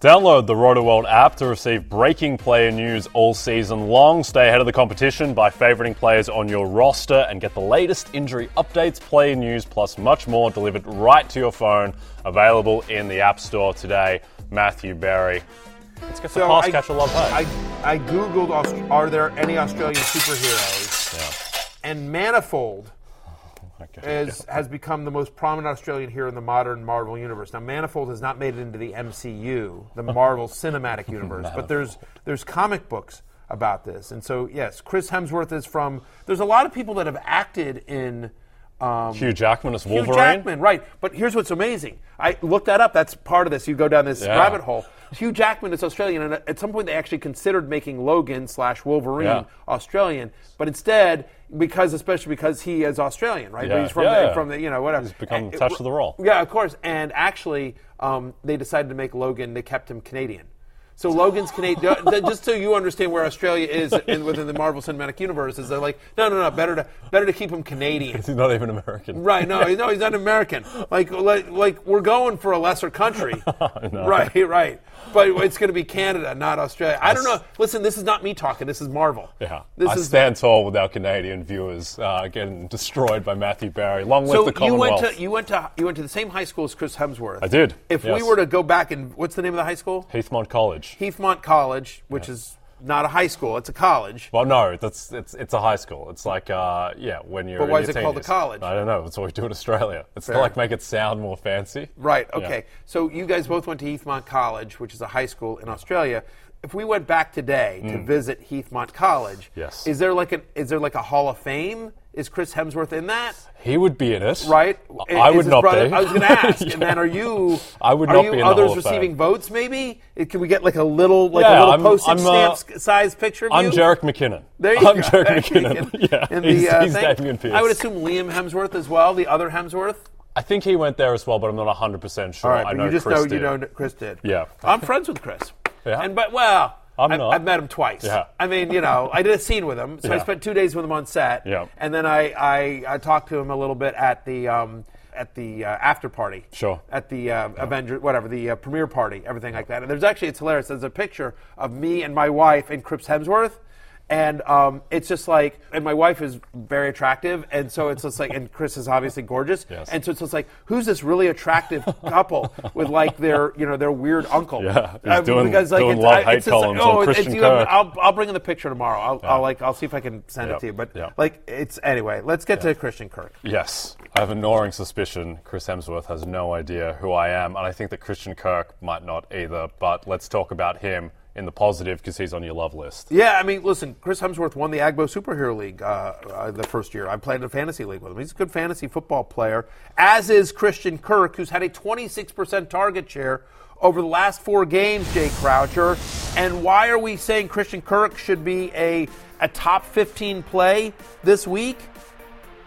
Download the RotoWorld app to receive breaking player news all season long. Stay ahead of the competition by favoriting players on your roster and get the latest injury updates, player news, plus much more delivered right to your phone. Available in the App Store today. Matthew Berry. Let's get the so pass catcher love hate. I, I Googled, are there any Australian superheroes? Yeah. And Manifold Okay. Is, has become the most prominent Australian hero in the modern Marvel universe. Now, Manifold has not made it into the M C U, the Marvel Cinematic Universe, but there's there's comic books about this. And so, yes, Chris Hemsworth is from... There's a lot of people that have acted in... Um, Hugh Jackman is Wolverine? Hugh Jackman, right. But here's what's amazing. I looked that up. That's part of this. You go down this yeah. rabbit hole. Hugh Jackman is Australian, and at some point they actually considered making Logan slash Wolverine yeah. Australian, but instead, because especially because he is Australian, right? Yeah. But he's from, yeah. the, from the, you know, whatever. He's become and, attached it, to the role. Yeah, of course. And actually, um, they decided to make Logan, they kept him Canadian. So Logan's Canadian, just so you understand where Australia is in, within the Marvel Cinematic Universe, is they're like, no, no, no, better to better to keep him Canadian. He's not even American. Right, no, no, he's not American. Like, like, like we're going for a lesser country. No. Right, right. But it's going to be Canada, not Australia. I don't know. Listen, this is not me talking. This is Marvel. Yeah, this I is stand the, tall with our Canadian viewers uh, getting destroyed by Matthew Berry. Long live so the Commonwealth. So you, you went to you went to the same high school as Chris Hemsworth. I did. If yes. we were to go back and, what's the name of the high school? Heathmont College. Heathmont College, which yeah. is not a high school, it's a college. Well, no, that's it's it's a high school. It's like, uh, yeah, when you're. But why is it called years. a college? I don't know. That's what we do in Australia. It's Fair. to like make it sound more fancy. Right. Okay. Yeah. So you guys both went to Heathmont College, which is a high school in Australia. If we went back today mm. to visit Heathmont College, yes. is there like an is there like a Hall of Fame? Is Chris Hemsworth in that? He would be in it. Right? I is would not brother, be. I was going to ask. yeah. And then are you, I would are not you be in others receiving votes maybe? Can we get like a little, like yeah, a little I'm, postage I'm, uh, stamp size picture of I'm you? I'm Jarek McKinnon. There you I'm go. Jarek McKinnon. McKinnon. Yeah, in he's, the, uh, he's Dameon Pierce. I would assume Liam Hemsworth as well, the other Hemsworth. I think he went there as well, but I'm not one hundred percent sure. All right, I know you just Chris know did. You know Chris did. Yeah. I'm friends with Chris. Yeah. And but well... I'm not. I've met him twice. Yeah. I mean, you know, I did a scene with him, so yeah. I spent two days with him on set, yeah. and then I, I, I talked to him a little bit at the um, at the uh, after party, sure, at the uh, yeah. Avenger, whatever, the uh, premiere party, everything like that. And there's actually, it's hilarious. There's a picture of me and my wife and Chris Hemsworth, And um, it's just like, and my wife is very attractive, and so it's just like, and Chris is obviously gorgeous, yes. and so it's just like, who's this really attractive couple with like their, you know, their weird uncle? Yeah, he's um, doing, because, like, doing it's, love I, height columns like, oh, on Christian Kirk. I'll, I'll bring in the picture tomorrow. I'll, yeah. I'll like, I'll see if I can send yep. it to you. But yep. like, it's anyway. Let's get yep. to Christian Kirk. Yes, I have a gnawing suspicion Chris Hemsworth has no idea who I am, and I think that Christian Kirk might not either. But let's talk about him in the positive, because he's on your love list. Yeah, I mean, listen, Chris Hemsworth won the Agbo Superhero League uh, uh, the first year. I played in a fantasy league with him. He's a good fantasy football player, as is Christian Kirk, who's had a twenty-six percent target share over the last four games, Jay Croucher. And why are we saying Christian Kirk should be a, a top fifteen play this week?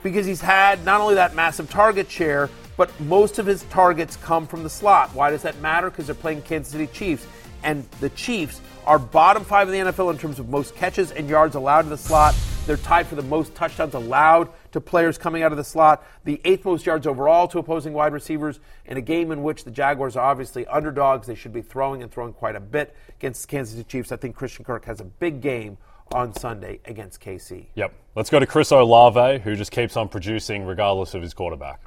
Because he's had not only that massive target share, but most of his targets come from the slot. Why does that matter? Because they're playing Kansas City Chiefs. And the Chiefs are bottom five in the N F L in terms of most catches and yards allowed to the slot. They're tied for the most touchdowns allowed to players coming out of the slot, the eighth most yards overall to opposing wide receivers in a game in which the Jaguars are obviously underdogs. They should be throwing and throwing quite a bit against the Kansas City Chiefs. I think Christian Kirk has a big game on Sunday against K C. Yep. Let's go to Chris Olave, who just keeps on producing regardless of his quarterback.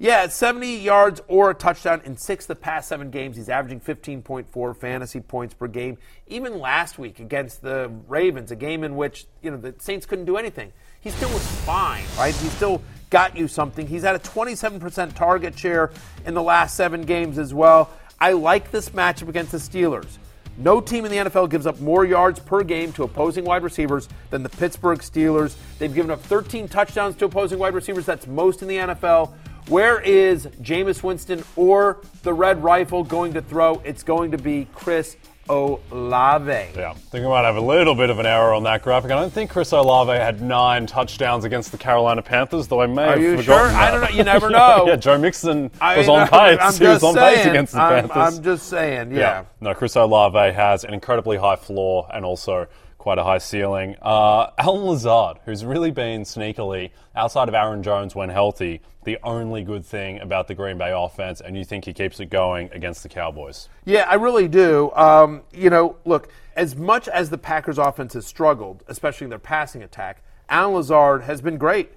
Yeah, seventy yards or a touchdown in six of the past seven games. He's averaging fifteen point four fantasy points per game. Even last week against the Ravens, a game in which, you know, the Saints couldn't do anything, he still was fine, right? He still got you something. He's had a twenty-seven percent target share in the last seven games as well. I like this matchup against the Steelers. No team in the N F L gives up more yards per game to opposing wide receivers than the Pittsburgh Steelers. They've given up thirteen touchdowns to opposing wide receivers. That's most in the N F L. Where is Jameis Winston or the Red Rifle going to throw? It's going to be Chris Olave. Yeah, I think we might have a little bit of an error on that graphic. I don't think Chris Olave had nine touchdowns against the Carolina Panthers, though I may Are have you forgotten sure? that. I don't know. You never know. yeah, yeah, Joe Mixon I was know, on pace. He was on pace against the I'm, Panthers. I'm just saying, yeah. yeah. No, Chris Olave has an incredibly high floor and also quite a high ceiling. Uh, Allen Lazard, who's really been sneakily, outside of Aaron Jones when healthy, the only good thing about the Green Bay offense, and you think he keeps it going against the Cowboys? Yeah, I really do. Um, you know, look, as much as the Packers offense has struggled, especially in their passing attack, Allen Lazard has been great.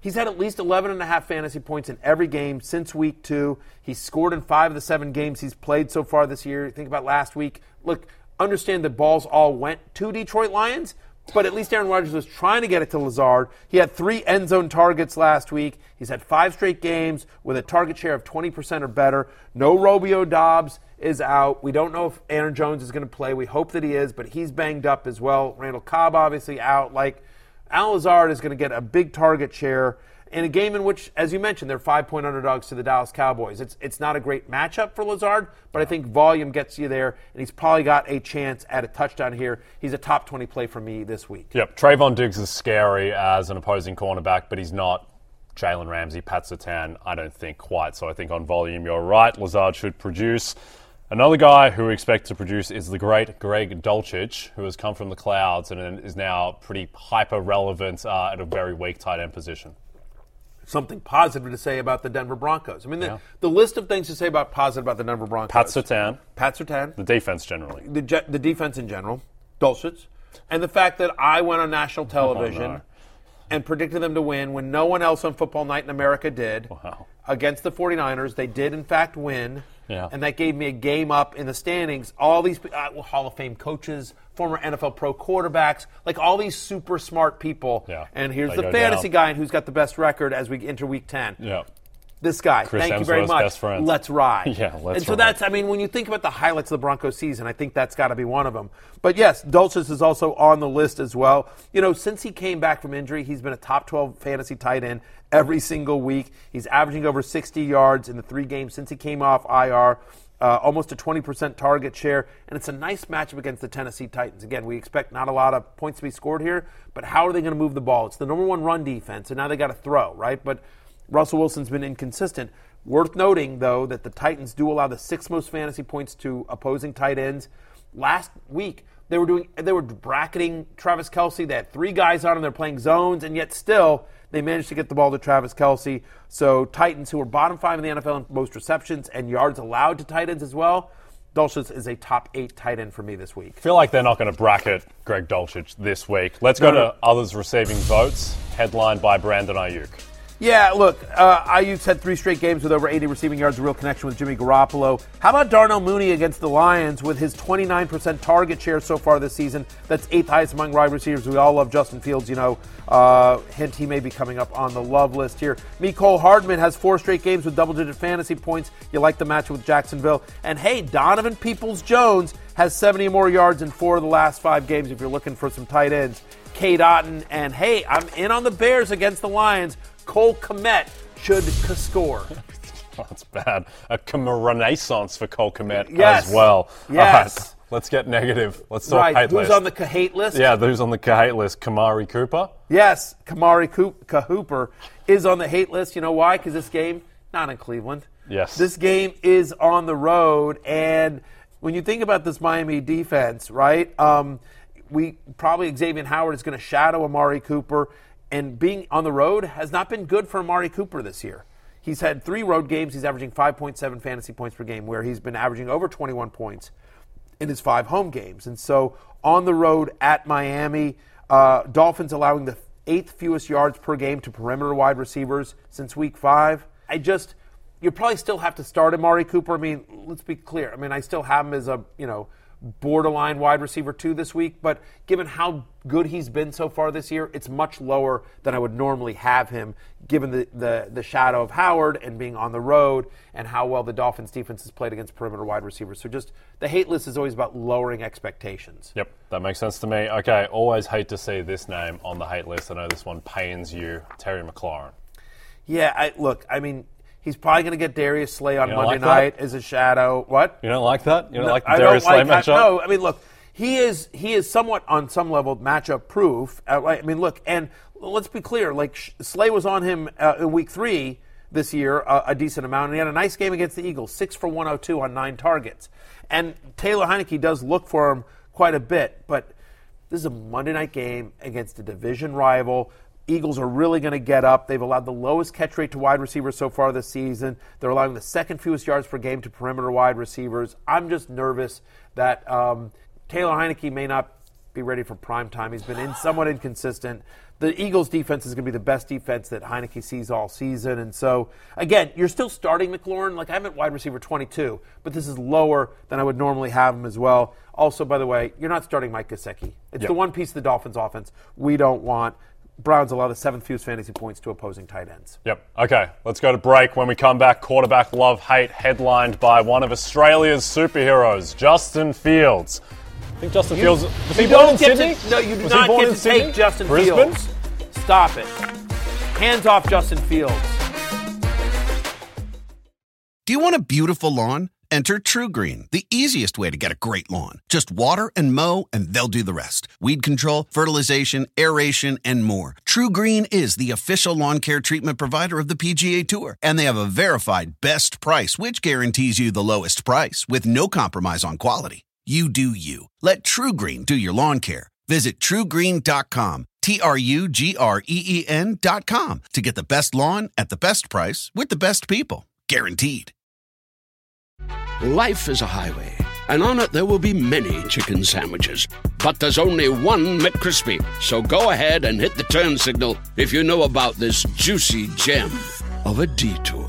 He's had at least eleven and a half fantasy points in every game since week two. He's scored in five of the seven games he's played so far this year. Think about last week. Look, understand the balls all went to Detroit Lions, but at least Aaron Rodgers was trying to get it to Lazard. He had three end zone targets last week. He's had five straight games with a target share of twenty percent or better. No Romeo Doubs is out. We don't know if Aaron Jones is going to play. We hope that he is, but he's banged up as well. Randall Cobb obviously out. Like, Allen Lazard is going to get a big target share in a game in which, as you mentioned, they're five-point underdogs to the Dallas Cowboys. It's it's not a great matchup for Lazard, but I think volume gets you there, and he's probably got a chance at a touchdown here. He's a top twenty play for me this week. Yep, Trayvon Diggs is scary as an opposing cornerback, but he's not Jalen Ramsey, Pat Surtain, I don't think quite. So I think on volume, you're right. Lazard should produce. Another guy who we expect to produce is the great Greg Dulcich, who has come from the clouds and is now pretty hyper-relevant uh, at a very weak tight end position. Something positive to say about the Denver Broncos. I mean, the, yeah. the list of things to say about positive about the Denver Broncos. Pat Surtain. Pat Surtain. The defense generally. The, ge- the defense in general. Dulcich. And the fact that I went on national television oh, no. and predicted them to win when no one else on Football Night in America did. Wow. Against the 49ers. They did, in fact, win. Yeah. And that gave me a game up in the standings. All these uh, well, Hall of Fame coaches, former N F L pro quarterbacks, like all these super smart people. Yeah. And here's they the fantasy down. guy who's got the best record as we enter week ten. Yeah. This guy. Chris thank Hemsworth's you very much. Best friend. Let's ride. Yeah, let's ride. And so ride. that's, I mean, when you think about the highlights of the Broncos season, I think that's got to be one of them. But yes, Dulcich is also on the list as well. You know, since he came back from injury, he's been a top twelve fantasy tight end every single week. He's averaging over sixty yards in the three games since he came off I R. Uh, almost a twenty percent target share, and it's a nice matchup against the Tennessee Titans. Again, we expect not a lot of points to be scored here, but how are they going to move the ball? It's the number one run defense, and now they got to throw, right? But Russell Wilson's been inconsistent. Worth noting, though, that the Titans do allow the sixth most fantasy points to opposing tight ends. Last week, they were doing they were bracketing Travis Kelce. They had three guys on him. They're playing zones, and yet still they managed to get the ball to Travis Kelce. So Titans, who are bottom five in the N F L in most receptions and yards allowed to tight ends as well, Dulcich is a top eight tight end for me this week. I feel like they're not going to bracket Greg Dulcich this week. Let's go no, to no. others receiving votes, headlined by Brandon Ayuk. Yeah, look, uh, Ayuk's had three straight games with over eighty receiving yards, a real connection with Jimmy Garoppolo. How about Darnell Mooney against the Lions with his twenty-nine percent target share so far this season? That's eighth highest among wide receivers. We all love Justin Fields, you know. Uh, hint, he may be coming up on the love list here. Mecole Hardman has four straight games with double-digit fantasy points. You like the match with Jacksonville. And, hey, Donovan Peoples-Jones has seventy more yards in four of the last five games if you're looking for some tight ends. Cade Otton, and, hey, I'm in on the Bears against the Lions. Cole Kmet should score. That's bad. A renaissance for Cole Kmet yes. as well. Yes. All right, let's get negative. Let's talk right. hate who's list. Who's on the hate list? Yeah, who's on the hate list? Kamari Cooper? Yes, Kamari Cooper is on the hate list. You know why? Because this game, not in Cleveland. Yes. This game is on the road. And when you think about this Miami defense, right, um, we probably Xavier Howard is going to shadow Amari Cooper. And being on the road has not been good for Amari Cooper this year. He's had three road games. He's averaging five point seven fantasy points per game, where he's been averaging over twenty-one points in his five home games. And so on the road at Miami, uh, Dolphins allowing the eighth fewest yards per game to perimeter wide receivers since week five. I just, you probably still have to start Amari Cooper. I mean, let's be clear. I mean, I still have him as a, you know, borderline wide receiver two this week, but given how good he's been so far this year, it's much lower than I would normally have him, given the, the, the shadow of Howard and being on the road and how well the Dolphins defense has played against perimeter wide receivers. So just the hate list is always about lowering expectations. Yep, that makes sense to me. Okay, always hate to see this name on the hate list. I know this one pains you, Terry McLaurin. Yeah, I, look, I mean, he's probably going to get Darius Slay on Monday like night as a shadow. What? You don't like that? You don't no, like the I Darius Slay like matchup? No, I mean, look, he is he is somewhat on some level matchup proof. I mean, look, and let's be clear. Like, Slay was on him uh, in week three this year uh, a decent amount, and he had a nice game against the Eagles, six for one oh two on nine targets. And Taylor Heineke does look for him quite a bit, but this is a Monday night game against a division rival. Eagles are really going to get up. They've allowed the lowest catch rate to wide receivers so far this season. They're allowing the second fewest yards per game to perimeter wide receivers. I'm just nervous that um, Taylor Heineke may not be ready for prime time. He's been in somewhat inconsistent. The Eagles' defense is going to be the best defense that Heineke sees all season. And so, again, you're still starting McLaurin. Like, I'm at wide receiver twenty-two, but this is lower than I would normally have him as well. Also, by the way, you're not starting Mike Gesicki. It's yep. the one piece of the Dolphins' offense we don't want. Browns allow the seventh fewest fantasy points to opposing tight ends. Yep. Okay, let's go to break. When we come back, quarterback love-hate headlined by one of Australia's superheroes, Justin Fields. I think Justin you, Fields... Was he born in Sydney? To, no, you do was not get to Sydney? Take Justin Brisbane? Fields. Stop it. Hands off Justin Fields. Do you want a beautiful lawn? Enter True Green, the easiest way to get a great lawn. Just water and mow, and they'll do the rest. Weed control, fertilization, aeration, and more. True Green is the official lawn care treatment provider of the P G A Tour, and they have a verified best price, which guarantees you the lowest price with no compromise on quality. You do you. Let True Green do your lawn care. Visit true green dot com, T R U G R E E N dot com, to get the best lawn at the best price with the best people. Guaranteed. Life is a highway, and on it there will be many chicken sandwiches. But there's only one McCrispy, so go ahead and hit the turn signal if you know about this juicy gem of a detour.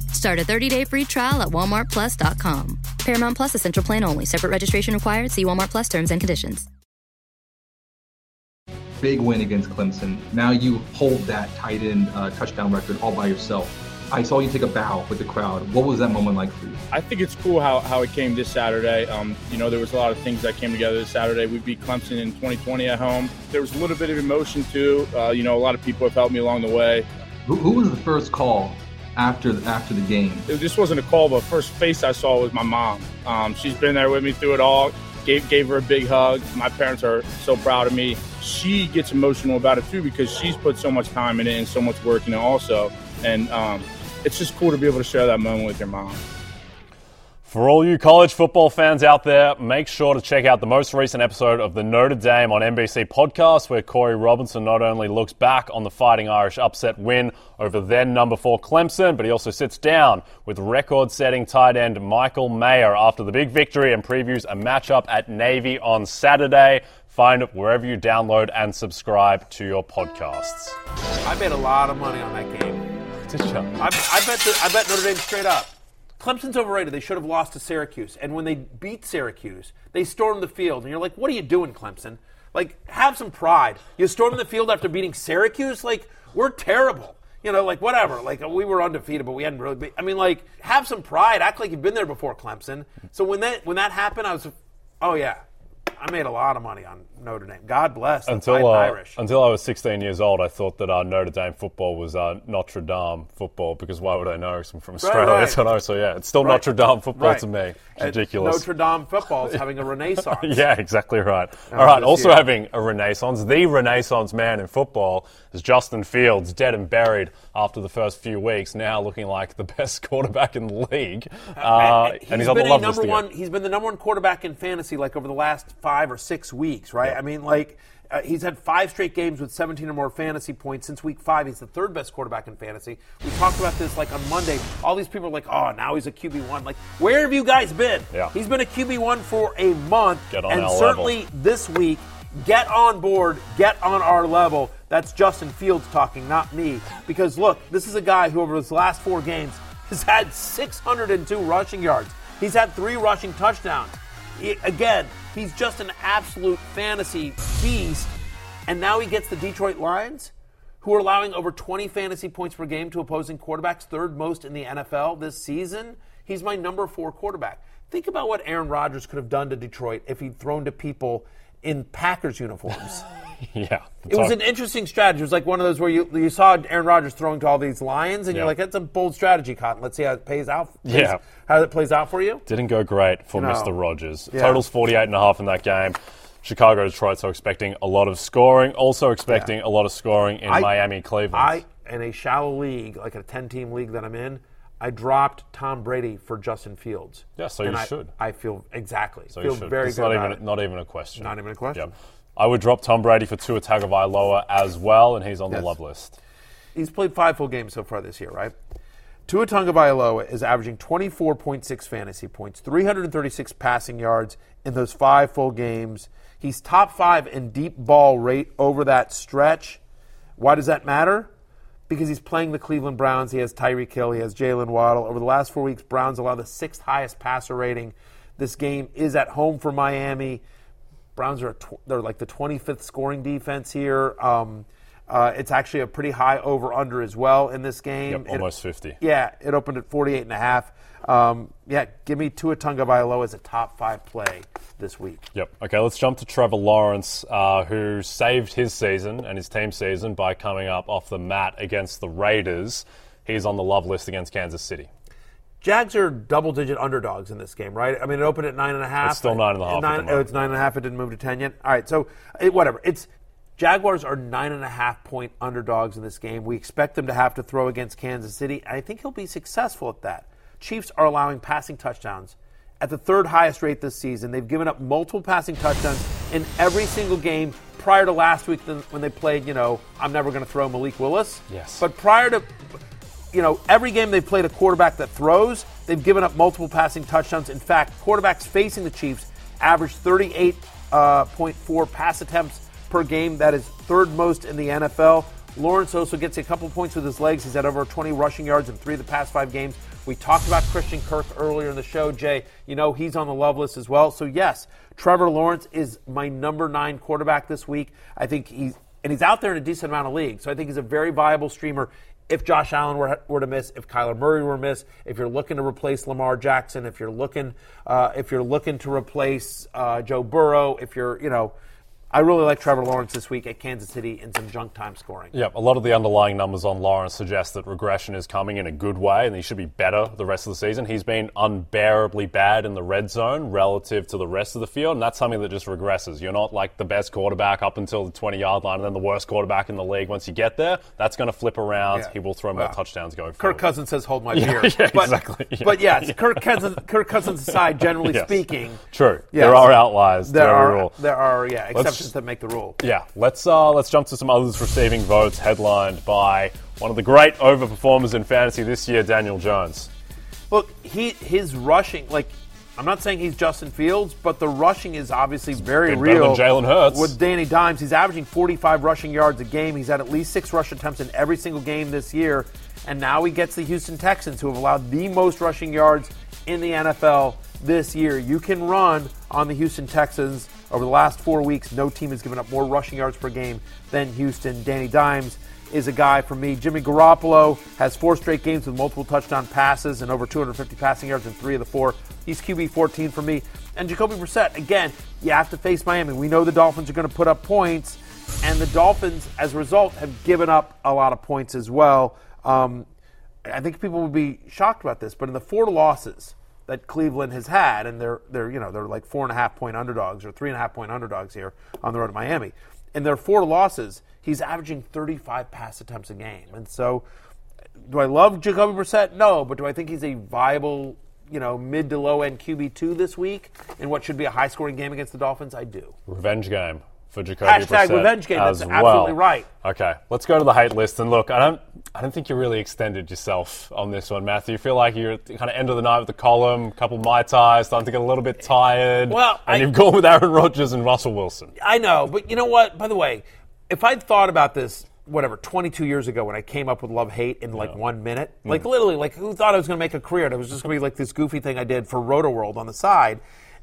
Start a thirty-day free trial at walmart plus dot com. Paramount Plus Essential Plan only. Separate registration required. See Walmart Plus terms and conditions. Big win against Clemson. Now you hold that tight end uh, touchdown record all by yourself. I saw you take a bow with the crowd. What was that moment like for you? I think it's cool how, how it came this Saturday. Um, you know, there was a lot of things that came together this Saturday. We beat Clemson in twenty twenty at home. There was a little bit of emotion too. Uh, you know, a lot of people have helped me along the way. Who, who was the first call after the, after the game? It just wasn't a call, but first face I saw was my mom. Um, she's been there with me through it all. Gave, gave her a big hug. My parents are so proud of me. She gets emotional about it too because she's put so much time in it and so much work in it also. And um, it's just cool to be able to share that moment with your mom. For all you college football fans out there, make sure to check out the most recent episode of the Notre Dame on N B C podcast, where Corey Robinson not only looks back on the Fighting Irish upset win over then number four Clemson, but he also sits down with record-setting tight end Michael Mayer after the big victory and previews a matchup at Navy on Saturday. Find it wherever you download and subscribe to your podcasts. I bet a lot of money on that game. Did you? I, I, bet the, I bet Notre Dame straight up. Clemson's overrated. They should have lost to Syracuse. And when they beat Syracuse, they stormed the field. And you're like, what are you doing, Clemson? Like, have some pride. You stormed the field after beating Syracuse? Like, we're terrible. You know, like, whatever. Like, we were undefeated, but we hadn't really be- I mean, like, have some pride. Act like you've been there before, Clemson. So when that when that happened, I was, oh, yeah. I made a lot of money on Notre Dame. God bless the until, uh, Irish. Until I was sixteen years old, I thought that uh, Notre Dame football was uh, Notre Dame football because why would I know? I'm from Australia. Right, right. So, no, so, yeah, it's still right. Notre Dame football right. to me. It's it's ridiculous. Notre Dame football is having a renaissance. Yeah, exactly right. No, all right, also year. Having a renaissance, the renaissance man in football is Justin Fields, dead and buried after the first few weeks, now looking like the best quarterback in the league. Uh, and, and, he's and he's on the love list again. He's been the number one quarterback in fantasy like over the last five Five or six weeks, right? Yeah. I mean, like, uh, he's had five straight games with seventeen or more fantasy points since week five. He's the third best quarterback in fantasy. We talked about this, like, on Monday. All these people are like, oh, now he's a Q B one. Like, where have you guys been? Yeah. He's been a Q B one for a month. Get on and our certainly level. This week, get on board, get on our level. That's Justin Fields talking, not me. Because, look, this is a guy who over his last four games has had six hundred two rushing yards. He's had three rushing touchdowns. It, again, he's just an absolute fantasy beast, and now he gets the Detroit Lions, who are allowing over twenty fantasy points per game to opposing quarterbacks, third most in the N F L this season. He's my number four quarterback. Think about what Aaron Rodgers could have done to Detroit if he'd thrown to people in Packers uniforms. Yeah. It was all... an interesting strategy. It was like one of those where you you saw Aaron Rodgers throwing to all these Lions, and yeah. You're like, that's a bold strategy, Cotton. Let's see how it pays out. Please, yeah. How it plays out for you. Didn't go great for no. Mister Rodgers. Yeah. Totals forty-eight and a half in that game. Chicago, Detroit, so expecting a lot of scoring. Also expecting yeah. a lot of scoring in I, Miami, Cleveland. I, in a shallow league, like a ten-team league that I'm in, I dropped Tom Brady for Justin Fields. Yeah, so and you I, should. I feel exactly. So feel you should. Very it's good not about even it. Not even a question. Not even a question. Yep. I would drop Tom Brady for Tua Tagovailoa as well, and he's on yes. the love list. He's played five full games so far this year, right? Tua Tagovailoa is averaging twenty-four point six fantasy points, three hundred thirty-six passing yards in those five full games. He's top five in deep ball rate over that stretch. Why does that matter? Because he's playing the Cleveland Browns. He has Tyreek Hill. He has Jalen Waddle. Over the last four weeks, Browns allow the sixth highest passer rating. This game is at home for Miami. Browns are tw- they're like the twenty-fifth scoring defense here. Um, uh, it's actually a pretty high over-under as well in this game. Yep, almost it, fifty. Yeah, it opened at forty-eight and a half. Um, yeah, give me Tua Tagovailoa as a top five play this week. Yep. Okay, let's jump to Trevor Lawrence, uh, who saved his season and his team season by coming up off the mat against the Raiders. He's on the love list against Kansas City. Jags are double-digit underdogs in this game, right? I mean, it opened at nine and a half. It's still nine and a half. Nine, oh, it's nine and a half. It didn't move to ten yet. All right, so it, whatever. It's Jaguars are nine and a half point underdogs in this game. We expect them to have to throw against Kansas City, and I think he'll be successful at that. Chiefs are allowing passing touchdowns at the third highest rate this season. They've given up multiple passing touchdowns in every single game prior to last week when they played, you know, I'm never going to throw Malik Willis. Yes. But prior to, you know, every game they've played a quarterback that throws, they've given up multiple passing touchdowns. In fact, quarterbacks facing the Chiefs average thirty-eight point four uh, pass attempts per game. That is third most in the N F L. Lawrence also gets a couple points with his legs. He's had over twenty rushing yards in three of the past five games. We talked about Christian Kirk earlier in the show, Jay. You know, he's on the love list as well. So, yes, Trevor Lawrence is my number nine quarterback this week. I think he's – and he's out there in a decent amount of leagues. So I think he's a very viable streamer if Josh Allen were, were to miss, if Kyler Murray were to miss, if you're looking to replace Lamar Jackson, if you're looking uh, if you're looking to replace uh, Joe Burrow, if you're, you know – I really like Trevor Lawrence this week at Kansas City in some junk time scoring. Yeah, a lot of the underlying numbers on Lawrence suggest that regression is coming in a good way and he should be better the rest of the season. He's been unbearably bad in the red zone relative to the rest of the field, and that's something that just regresses. You're not like the best quarterback up until the twenty-yard line and then the worst quarterback in the league once you get there. That's going to flip around. Yeah. He will throw more wow. touchdowns going Kirk forward. Kirk Cousins says, hold my beer. Yeah, yeah, but, exactly. Yeah. But yes, yeah. Kirk, Cousins, Kirk Cousins aside, generally yes. speaking. True. Yes. There are outliers. There, there are, rule. there are, yeah, exceptions. That make the rule. Yeah, let's uh, let's jump to some others receiving votes, headlined by one of the great overperformers in fantasy this year, Daniel Jones. Look, he his rushing, like, I'm not saying he's Justin Fields, but the rushing is obviously it's very real. Jalen Hurts with Danny Dimes, he's averaging forty-five rushing yards a game. He's had at least six rush attempts in every single game this year, and now he gets the Houston Texans, who have allowed the most rushing yards in the N F L this year. You can run on the Houston Texans. Over the last four weeks, no team has given up more rushing yards per game than Houston. Danny Dimes is a guy for me. Jimmy Garoppolo has four straight games with multiple touchdown passes and over two hundred fifty passing yards in three of the four. He's Q B fourteen for me. And Jacoby Brissett, again, you have to face Miami. We know the Dolphins are going to put up points, and the Dolphins, as a result, have given up a lot of points as well. Um, I think people would be shocked about this, but in the four losses that Cleveland has had, and they're they're you know they're like four and a half point underdogs or three and a half point underdogs here on the road to Miami, and their four losses, he's averaging thirty-five pass attempts a game. And so, do I love Jacoby Brissett? No, but do I think he's a viable you know mid to low end Q B two this week in what should be a high scoring game against the Dolphins? I do. Revenge game for Jacoby Brissett. Hashtag revenge game. That's absolutely right. Okay, let's go to the hate list. And look, I don't I don't think you really extended yourself on this one, Matthew. You feel like you're at the kind of end of the night with the column, a couple of Mai Tais, starting to get a little bit tired. Well, and I, you've gone with Aaron Rodgers and Russell Wilson. I know, but you know what? By the way, if I'd thought about this, whatever, twenty-two years ago when I came up with love-hate in like yeah. one minute, mm. like literally, like who thought I was going to make a career? And it was just going to be like this goofy thing I did for Rotoworld on the side.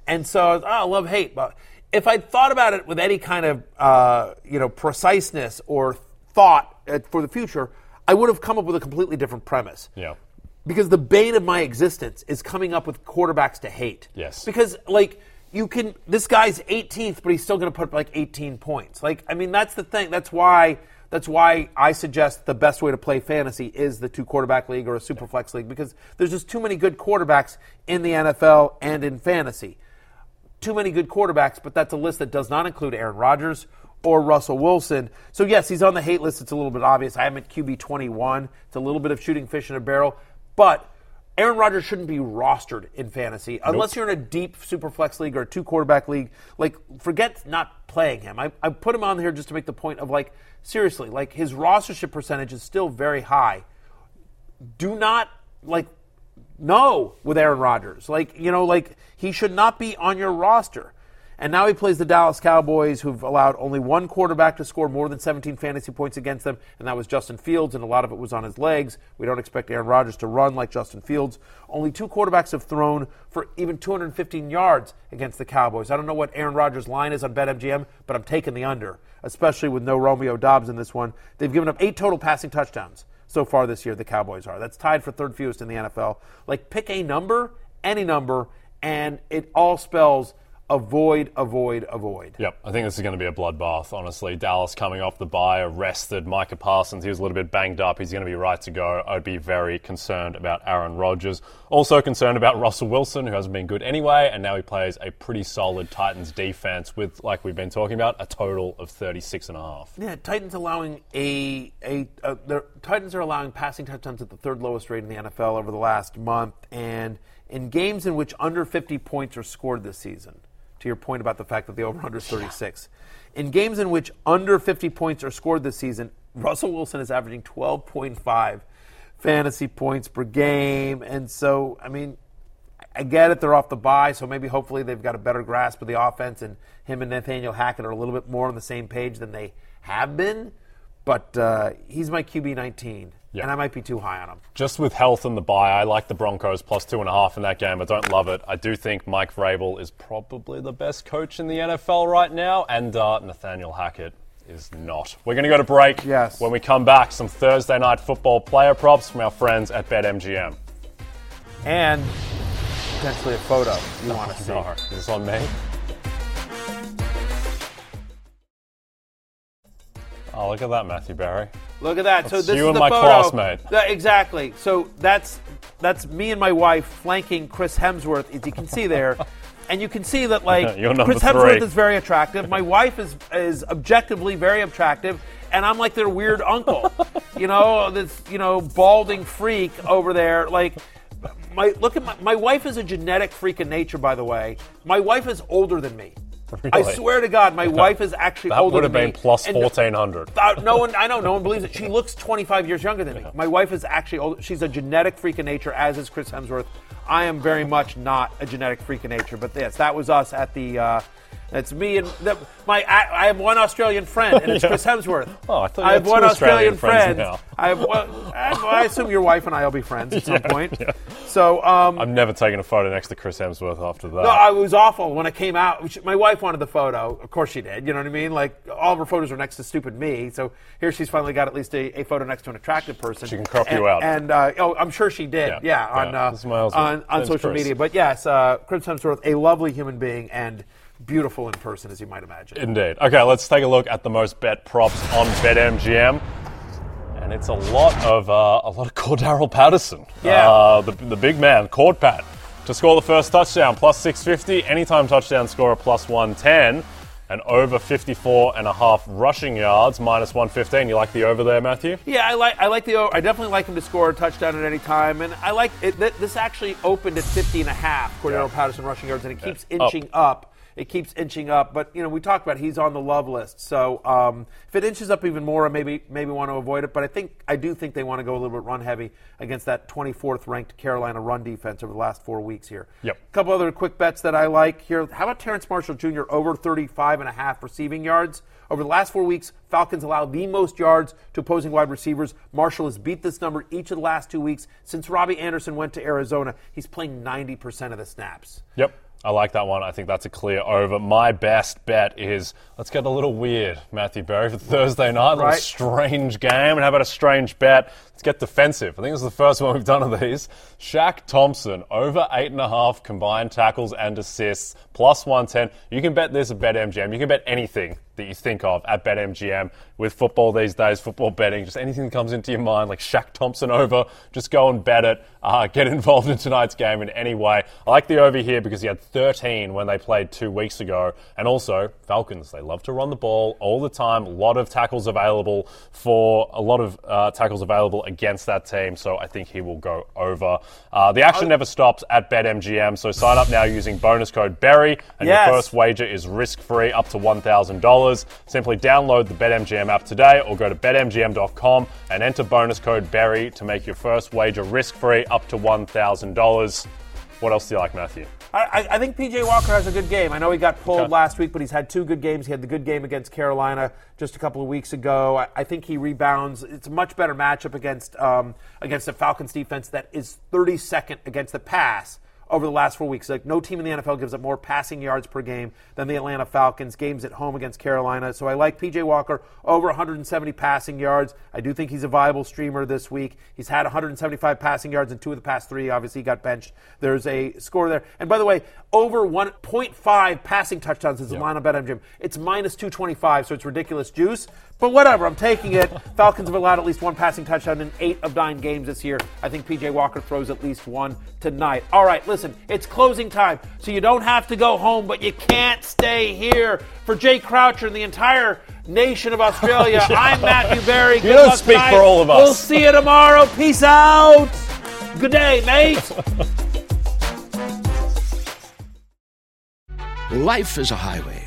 And so I was, oh, love-hate, but if I'd thought about it with any kind of, uh, you know, preciseness or thought for the future, I would have come up with a completely different premise. Yeah. Because the bane of my existence is coming up with quarterbacks to hate. Yes. Because, like, you can – this guy's eighteenth, but he's still going to put, like, eighteen points. Like, I mean, that's the thing. That's why – That's why I suggest the best way to play fantasy is the two-quarterback league or a superflex league, because there's just too many good quarterbacks in the N F L and in fantasy. Too many good quarterbacks, but that's a list that does not include Aaron Rodgers or Russell Wilson. So, yes, he's on the hate list. It's a little bit obvious. I am at Q B twenty-one. It's a little bit of shooting fish in a barrel. But Aaron Rodgers shouldn't be rostered in fantasy unless nope. you're in a deep superflex league or a two-quarterback league. Like, forget not playing him. I, I put him on here just to make the point of, like, seriously, like, his rostership percentage is still very high. Do not, like, No, with Aaron Rodgers. Like, you know, like, he should not be on your roster. And now he plays the Dallas Cowboys, who've allowed only one quarterback to score more than seventeen fantasy points against them, and that was Justin Fields, and a lot of it was on his legs. We don't expect Aaron Rodgers to run like Justin Fields. Only two quarterbacks have thrown for even two hundred fifteen yards against the Cowboys. I don't know what Aaron Rodgers' line is on BetMGM, but I'm taking the under, especially with no Romeo Doubs in this one. They've given up eight total passing touchdowns so far this year, the Cowboys are. That's tied for third fewest in the N F L. Like, pick a number, any number, and it all spells avoid, avoid, avoid. Yep, I think this is going to be a bloodbath, honestly. Dallas coming off the bye, arrested Micah Parsons. He was a little bit banged up. He's going to be right to go. I'd be very concerned about Aaron Rodgers. Also concerned about Russell Wilson, who hasn't been good anyway, and now he plays a pretty solid Titans defense with, like we've been talking about, a total of thirty-six and a half. Yeah, Titans allowing a... a, a their, Titans are allowing passing touchdowns at the third lowest rate in the N F L over the last month, and in games in which under fifty points are scored this season, to your point about the fact that the over-under is thirty-six. Yeah. In games in which under fifty points are scored this season, Russell Wilson is averaging twelve point five fantasy points per game. And so, I mean, I get it. They're off the bye, so maybe hopefully they've got a better grasp of the offense, and him and Nathaniel Hackett are a little bit more on the same page than they have been. But uh, he's my Q B nineteen. Yep. And I might be too high on him. Just with health and the bye, I like the Broncos plus two and a half in that game. I don't love it. I do think Mike Vrabel is probably the best coach in the N F L right now, and uh, Nathaniel Hackett is not. We're going to go to break. Yes. When we come back, some Thursday night football player props from our friends at BetMGM. And potentially a photo you oh, want to no. see. Is this on me? Oh, look at that, Matthew Berry. Look at that. That's so this you is and the my photo. Classmate. Exactly. So that's that's me and my wife flanking Chris Hemsworth, as you can see there. And you can see that, like, Chris Hemsworth is very attractive. My wife is is objectively very attractive, and I'm like their weird uncle, you know, this you know balding freak over there. Like, my look at my my wife is a genetic freak of nature, by the way. My wife is older than me. Really? I swear to God, my no, wife is actually older than me. That would have been plus fourteen hundred. No, no one, I know, no one believes it. She looks twenty-five years younger than me. Yeah. My wife is actually older. She's a genetic freak of nature, as is Chris Hemsworth. I am very much not a genetic freak of nature. But yes, that was us at the, uh, that's me and the, my, I, I have one Australian friend, and it's yeah. Chris Hemsworth. Oh, I thought you had I have two one Australian, Australian friends. friends. Now. I have one, I assume your wife and I will be friends at some yeah, point. Yeah. So um, I'm never taking a photo next to Chris Hemsworth after that. No, I was awful when I came out. She, my wife wanted the photo. Of course she did. You know what I mean? Like, all of her photos are next to stupid me. So here she's finally got at least a, a photo next to an attractive person. She can crop and, you out. And uh, oh, I'm sure she did. Yeah, yeah, yeah. on uh, this is my husband. on, on social Chris. media. But yes, uh, Chris Hemsworth, a lovely human being and beautiful in person, as you might imagine. Indeed. Okay, let's take a look at the most bet props on BetMGM. And it's a lot of uh, a lot of Cordarrelle Patterson, yeah. uh, the the big man, Cord Pat, to score the first touchdown, plus six fifty, anytime touchdown scorer, plus one ten, and over fifty-four and a half rushing yards, minus one fifteen. You like the over there, Matthew? Yeah, I like I like the over. I definitely like him to score a touchdown at any time, and I like it. Th- this actually opened at fifty and a half Cordarrelle yeah. Patterson rushing yards, and it keeps yeah. inching up. up. It keeps inching up, but, you know, we talked about he's on the love list. So um, if it inches up even more, I maybe maybe want to avoid it. But I think I do think they want to go a little bit run heavy against that twenty-fourth ranked Carolina run defense over the last four weeks here. Yep. A couple other quick bets that I like here. How about Terrence Marshall Junior over thirty-five and a half receiving yards? Over the last four weeks, Falcons allow the most yards to opposing wide receivers. Marshall has beat this number each of the last two weeks. Since Robbie Anderson went to Arizona, he's playing ninety percent of the snaps. Yep. I like that one. I think that's a clear over. My best bet is, let's get a little weird, Matthew Berry, for Thursday night. A little right. strange game. And how about a strange bet? Let's get defensive. I think this is the first one we've done of these. Shaq Thompson, over eight and a half combined tackles and assists, plus one ten. You can bet this at BetMGM. You can bet anything that you think of at BetMGM with football these days, football betting, just anything that comes into your mind, like Shaq Thompson over, just go and bet it. Uh, get involved in tonight's game in any way. I like the over here because he had thirteen when they played two weeks ago. And also, Falcons, they love to run the ball all the time. A lot of tackles available for, a lot of uh, tackles available against that team. So I think he will go over. Uh, the action never stops at BetMGM. So sign up now using bonus code BERRY. And yes. your first wager is risk-free up to one thousand dollars. Simply download the BetMGM app today or go to bet M G M dot com and enter bonus code BERRY to make your first wager risk-free up to one thousand dollars. What else do you like, Matthew? I, I think P J Walker has a good game. I know he got pulled okay. last week, but he's had two good games. He had the good game against Carolina just a couple of weeks ago. I, I think he rebounds. It's a much better matchup against um, against the Falcons defense that is thirty-second against the pass over the last four weeks. Like, no team in the N F L gives up more passing yards per game than the Atlanta Falcons. Games at home against Carolina. So I like P J Walker over one hundred seventy passing yards. I do think he's a viable streamer this week. He's had one hundred seventy-five passing yards in two of the past three. Obviously, he got benched. There's a score there. And by the way, over one point five passing touchdowns is the line on BetMGM. It's minus two twenty-five, so it's ridiculous juice. But whatever, I'm taking it. Falcons have allowed at least one passing touchdown in eight of nine games this year. I think P J Walker throws at least one tonight. All right, listen, it's closing time, so you don't have to go home, but you can't stay here. For Jay Croucher and the entire nation of Australia, yeah. I'm Matthew Berry. You Good don't luck speak tonight. For all of us. We'll see you tomorrow. Peace out. Good day, mate. Life is a highway,